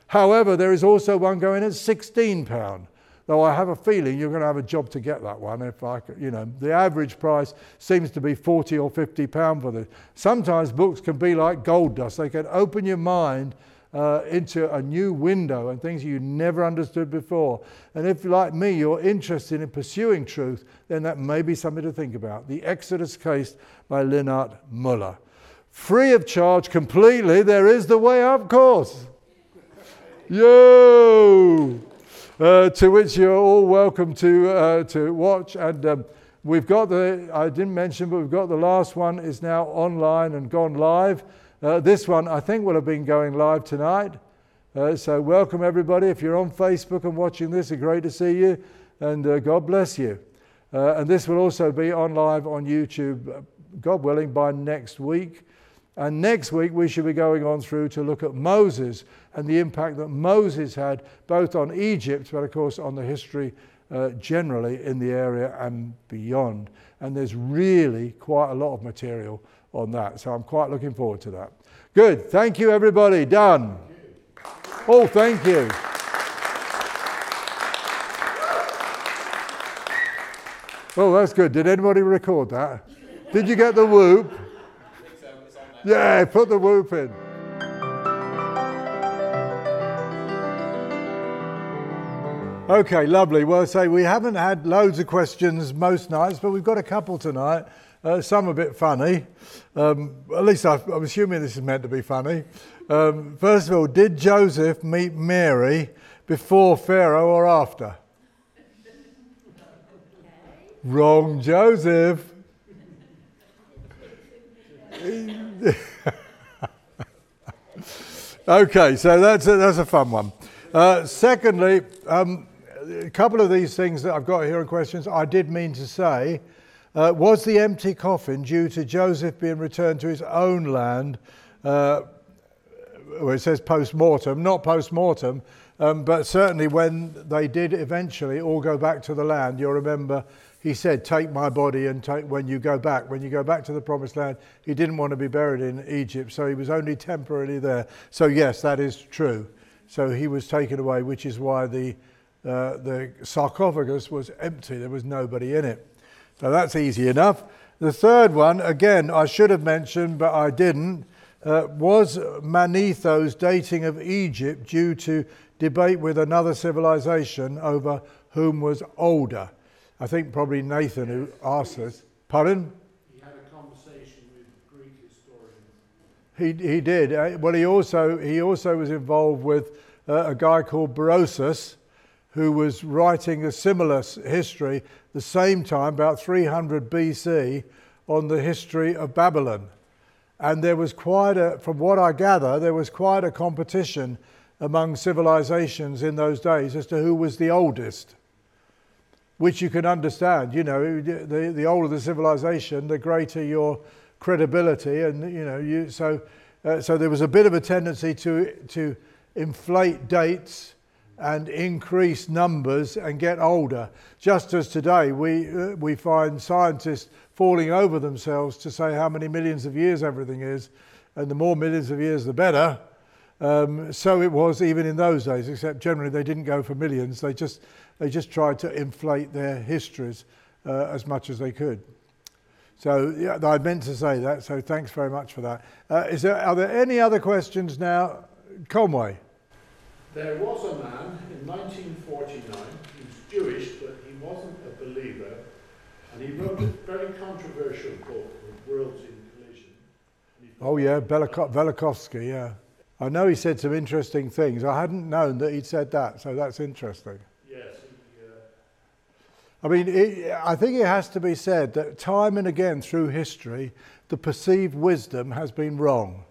However, there is also one going at sixteen pounds. Though I have a feeling you're going to have a job to get that one. If I, could, you know, the average price seems to be forty or fifty pounds for this. Sometimes books can be like gold dust. They can open your mind uh, into a new window and things you never understood before. And if, like me, you're interested in pursuing truth, then that may be something to think about. The Exodus Case by Lennart Müller. Free of charge completely. There is the Way Up course. Yo! Uh, to which you're all welcome to uh, to watch. And um, we've got the, I didn't mention, but we've got the last one is now online and gone live. Uh, this one, I think, will have been going live tonight. Uh, so welcome, everybody. If you're on Facebook and watching this, it's great to see you. And uh, God bless you. Uh, and this will also be on live on YouTube, God willing, by next week. And next week we should be going on through to look at Moses and the impact that Moses had both on Egypt, but of course on the history uh, generally in the area and beyond. And there's really quite a lot of material on that. So I'm quite looking forward to that. Good. Thank you, everybody. Done. Thank you. Oh, thank you. Oh, that's good. Did anybody record that? Did you get the whoop? Yeah, put the whoop in. Okay, lovely. Well, so we haven't had loads of questions most nights, but we've got a couple tonight. Uh, some a bit funny. Um, at least I've, I'm assuming this is meant to be funny. Um, first of all, did Joseph meet Mary before Pharaoh or after? Wrong Joseph. Okay, so that's a, that's a fun one. Uh, secondly, um, a couple of these things that I've got here in questions, I did mean to say, uh, was the empty coffin due to Joseph being returned to his own land, uh, well, it says post-mortem, not post-mortem, um, but certainly when they did eventually all go back to the land, you'll remember he said, take my body and take when you go back. When you go back to the promised land, he didn't want to be buried in Egypt, so he was only temporarily there. So yes, that is true. So he was taken away, which is why the uh, the sarcophagus was empty. There was nobody in it. So that's easy enough. The third one, again, I should have mentioned, but I didn't. Uh, was Manetho's dating of Egypt due to debate with another civilization over whom was older? I think probably Nathan who asked us. Pardon? He had a conversation with a Greek historian. He he did. Uh, well, he also he also was involved with uh, a guy called Berosus, who was writing a similar history the same time, about three hundred B C, on the history of Babylon. And there was quite a, from what I gather, there was quite a competition among civilizations in those days as to who was the oldest, which you can understand. You know, the, the older the civilization, the greater your credibility, and you know, you so uh, so there was a bit of a tendency to to inflate dates and increase numbers and get older. Just as today we uh, we find scientists falling over themselves to say how many millions of years everything is, and the more millions of years the better. Um, so it was even in those days, except generally they didn't go for millions, they just they just tried to inflate their histories uh, as much as they could. So yeah, I meant to say that, so thanks very much for that. Uh, is there, are there any other questions now? Conway? There was a man in nineteen forty-nine, he was Jewish but he wasn't a believer, and he wrote a very controversial book called Worlds in Collision. Oh yeah, Veliko- Velikovsky, yeah. I know he said some interesting things. I hadn't known that he'd said that, so that's interesting. Yes. He, uh... I mean, it, I think it has to be said that time and again through history, the perceived wisdom has been wrong.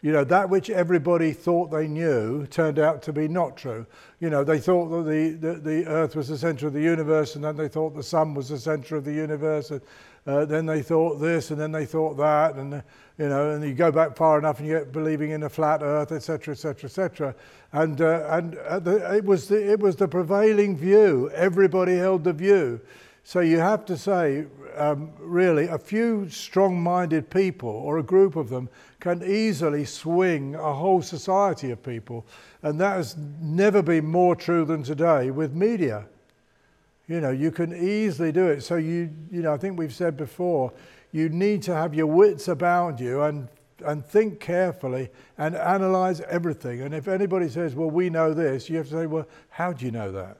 You know, that which everybody thought they knew turned out to be not true. You know, they thought that the, the, the earth was the centre of the universe, and then they thought the sun was the centre of the universe, and uh, then they thought this, and then they thought that, and, uh, you know, and you go back far enough and you get believing in a flat earth, et cetera, et cetera, et cetera. And, uh, and uh, the, it was the, it was the prevailing view. Everybody held the view. So you have to say, um, really, a few strong-minded people, or a group of them, can easily swing a whole society of people. And that has never been more true than today with media. You know, you can easily do it. So you, you know, I think we've said before, you need to have your wits about you and and think carefully and analyse everything. And if anybody says, well, we know this, you have to say, well, how do you know that?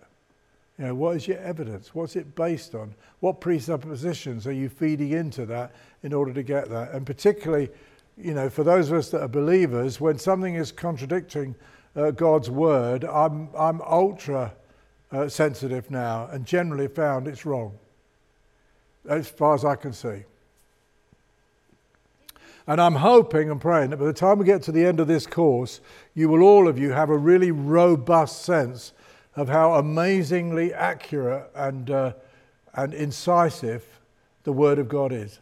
You know, what is your evidence? What's it based on? What presuppositions are you feeding into that in order to get that? And particularly, you know, for those of us that are believers, when something is contradicting uh, God's word, I'm I'm ultra uh, sensitive now, and generally found it's wrong, as far as I can see. And I'm hoping and praying that by the time we get to the end of this course, you will all of you have a really robust sense of how amazingly accurate and uh, and incisive the Word of God is.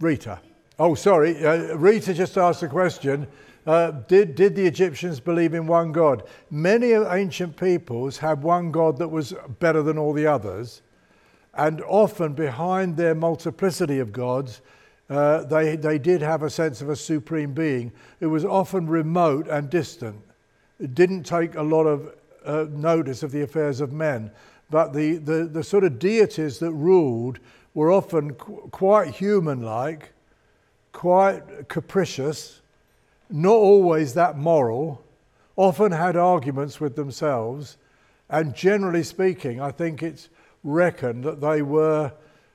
Rita. Oh, sorry. Uh, Rita just asked a question. Uh, did, did the Egyptians believe in one God? Many ancient peoples had one God that was better than all the others. And often behind their multiplicity of gods, uh, they, they did have a sense of a supreme being. It was often remote and distant. It didn't take a lot of Uh, notice of the affairs of men, but the, the, the sort of deities that ruled were often qu- quite human-like, quite capricious, not always that moral, often had arguments with themselves, and generally speaking, I think it's reckoned that they were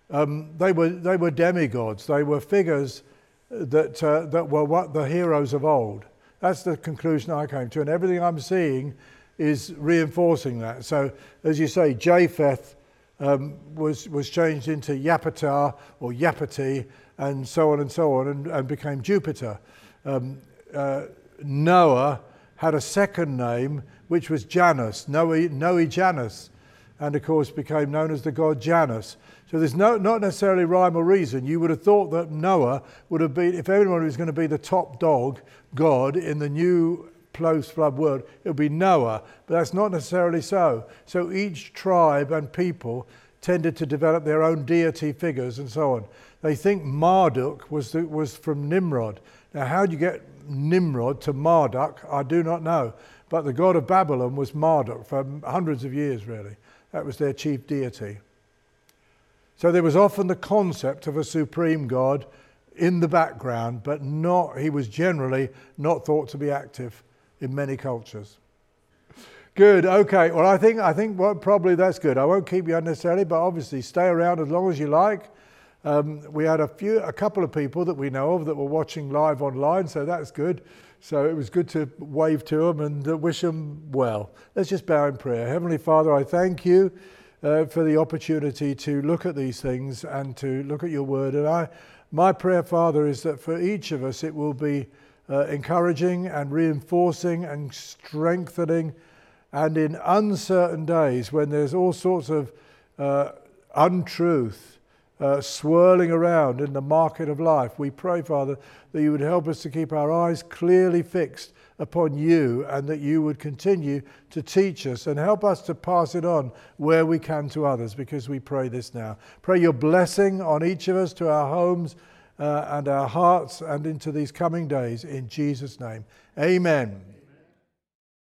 um, they were they were demigods. They were figures that uh, that were what the heroes of old. That's the conclusion I came to, and everything I'm seeing is reinforcing that. So, as you say, Japheth um, was was changed into Yapatah or Yapati, and so on and so on, and, and became Jupiter. Um, uh, Noah had a second name, which was Janus, Noe, Noe Janus, and of course became known as the god Janus. So there's no, not necessarily rhyme or reason. You would have thought that Noah would have been, if everyone was going to be the top dog god in the new post-flood world, it would be Noah, but that's not necessarily so. So each tribe and people tended to develop their own deity figures and so on. They think Marduk was, the, was from Nimrod. Now, how do you get Nimrod to Marduk? I do not know. But the god of Babylon was Marduk for hundreds of years, really. That was their chief deity. So there was often the concept of a supreme god in the background, but not, he was generally not thought to be active in many cultures. Good, okay. Well, I think I think well, probably that's good. I won't keep you unnecessarily, but obviously stay around as long as you like. Um, we had a few, a couple of people that we know of that were watching live online, so that's good. So it was good to wave to them and uh, wish them well. Let's just bow in prayer. Heavenly Father, I thank you uh, for the opportunity to look at these things and to look at your word. And I, my prayer, Father, is that for each of us it will be uh, encouraging and reinforcing and strengthening. And in uncertain days, when there's all sorts of uh, untruth uh, swirling around in the market of life, we pray, Father, that you would help us to keep our eyes clearly fixed upon you, and that you would continue to teach us and help us to pass it on where we can to others, because we pray this now. Pray your blessing on each of us, to our homes uh, and our hearts, and into these coming days, in Jesus' name. Amen.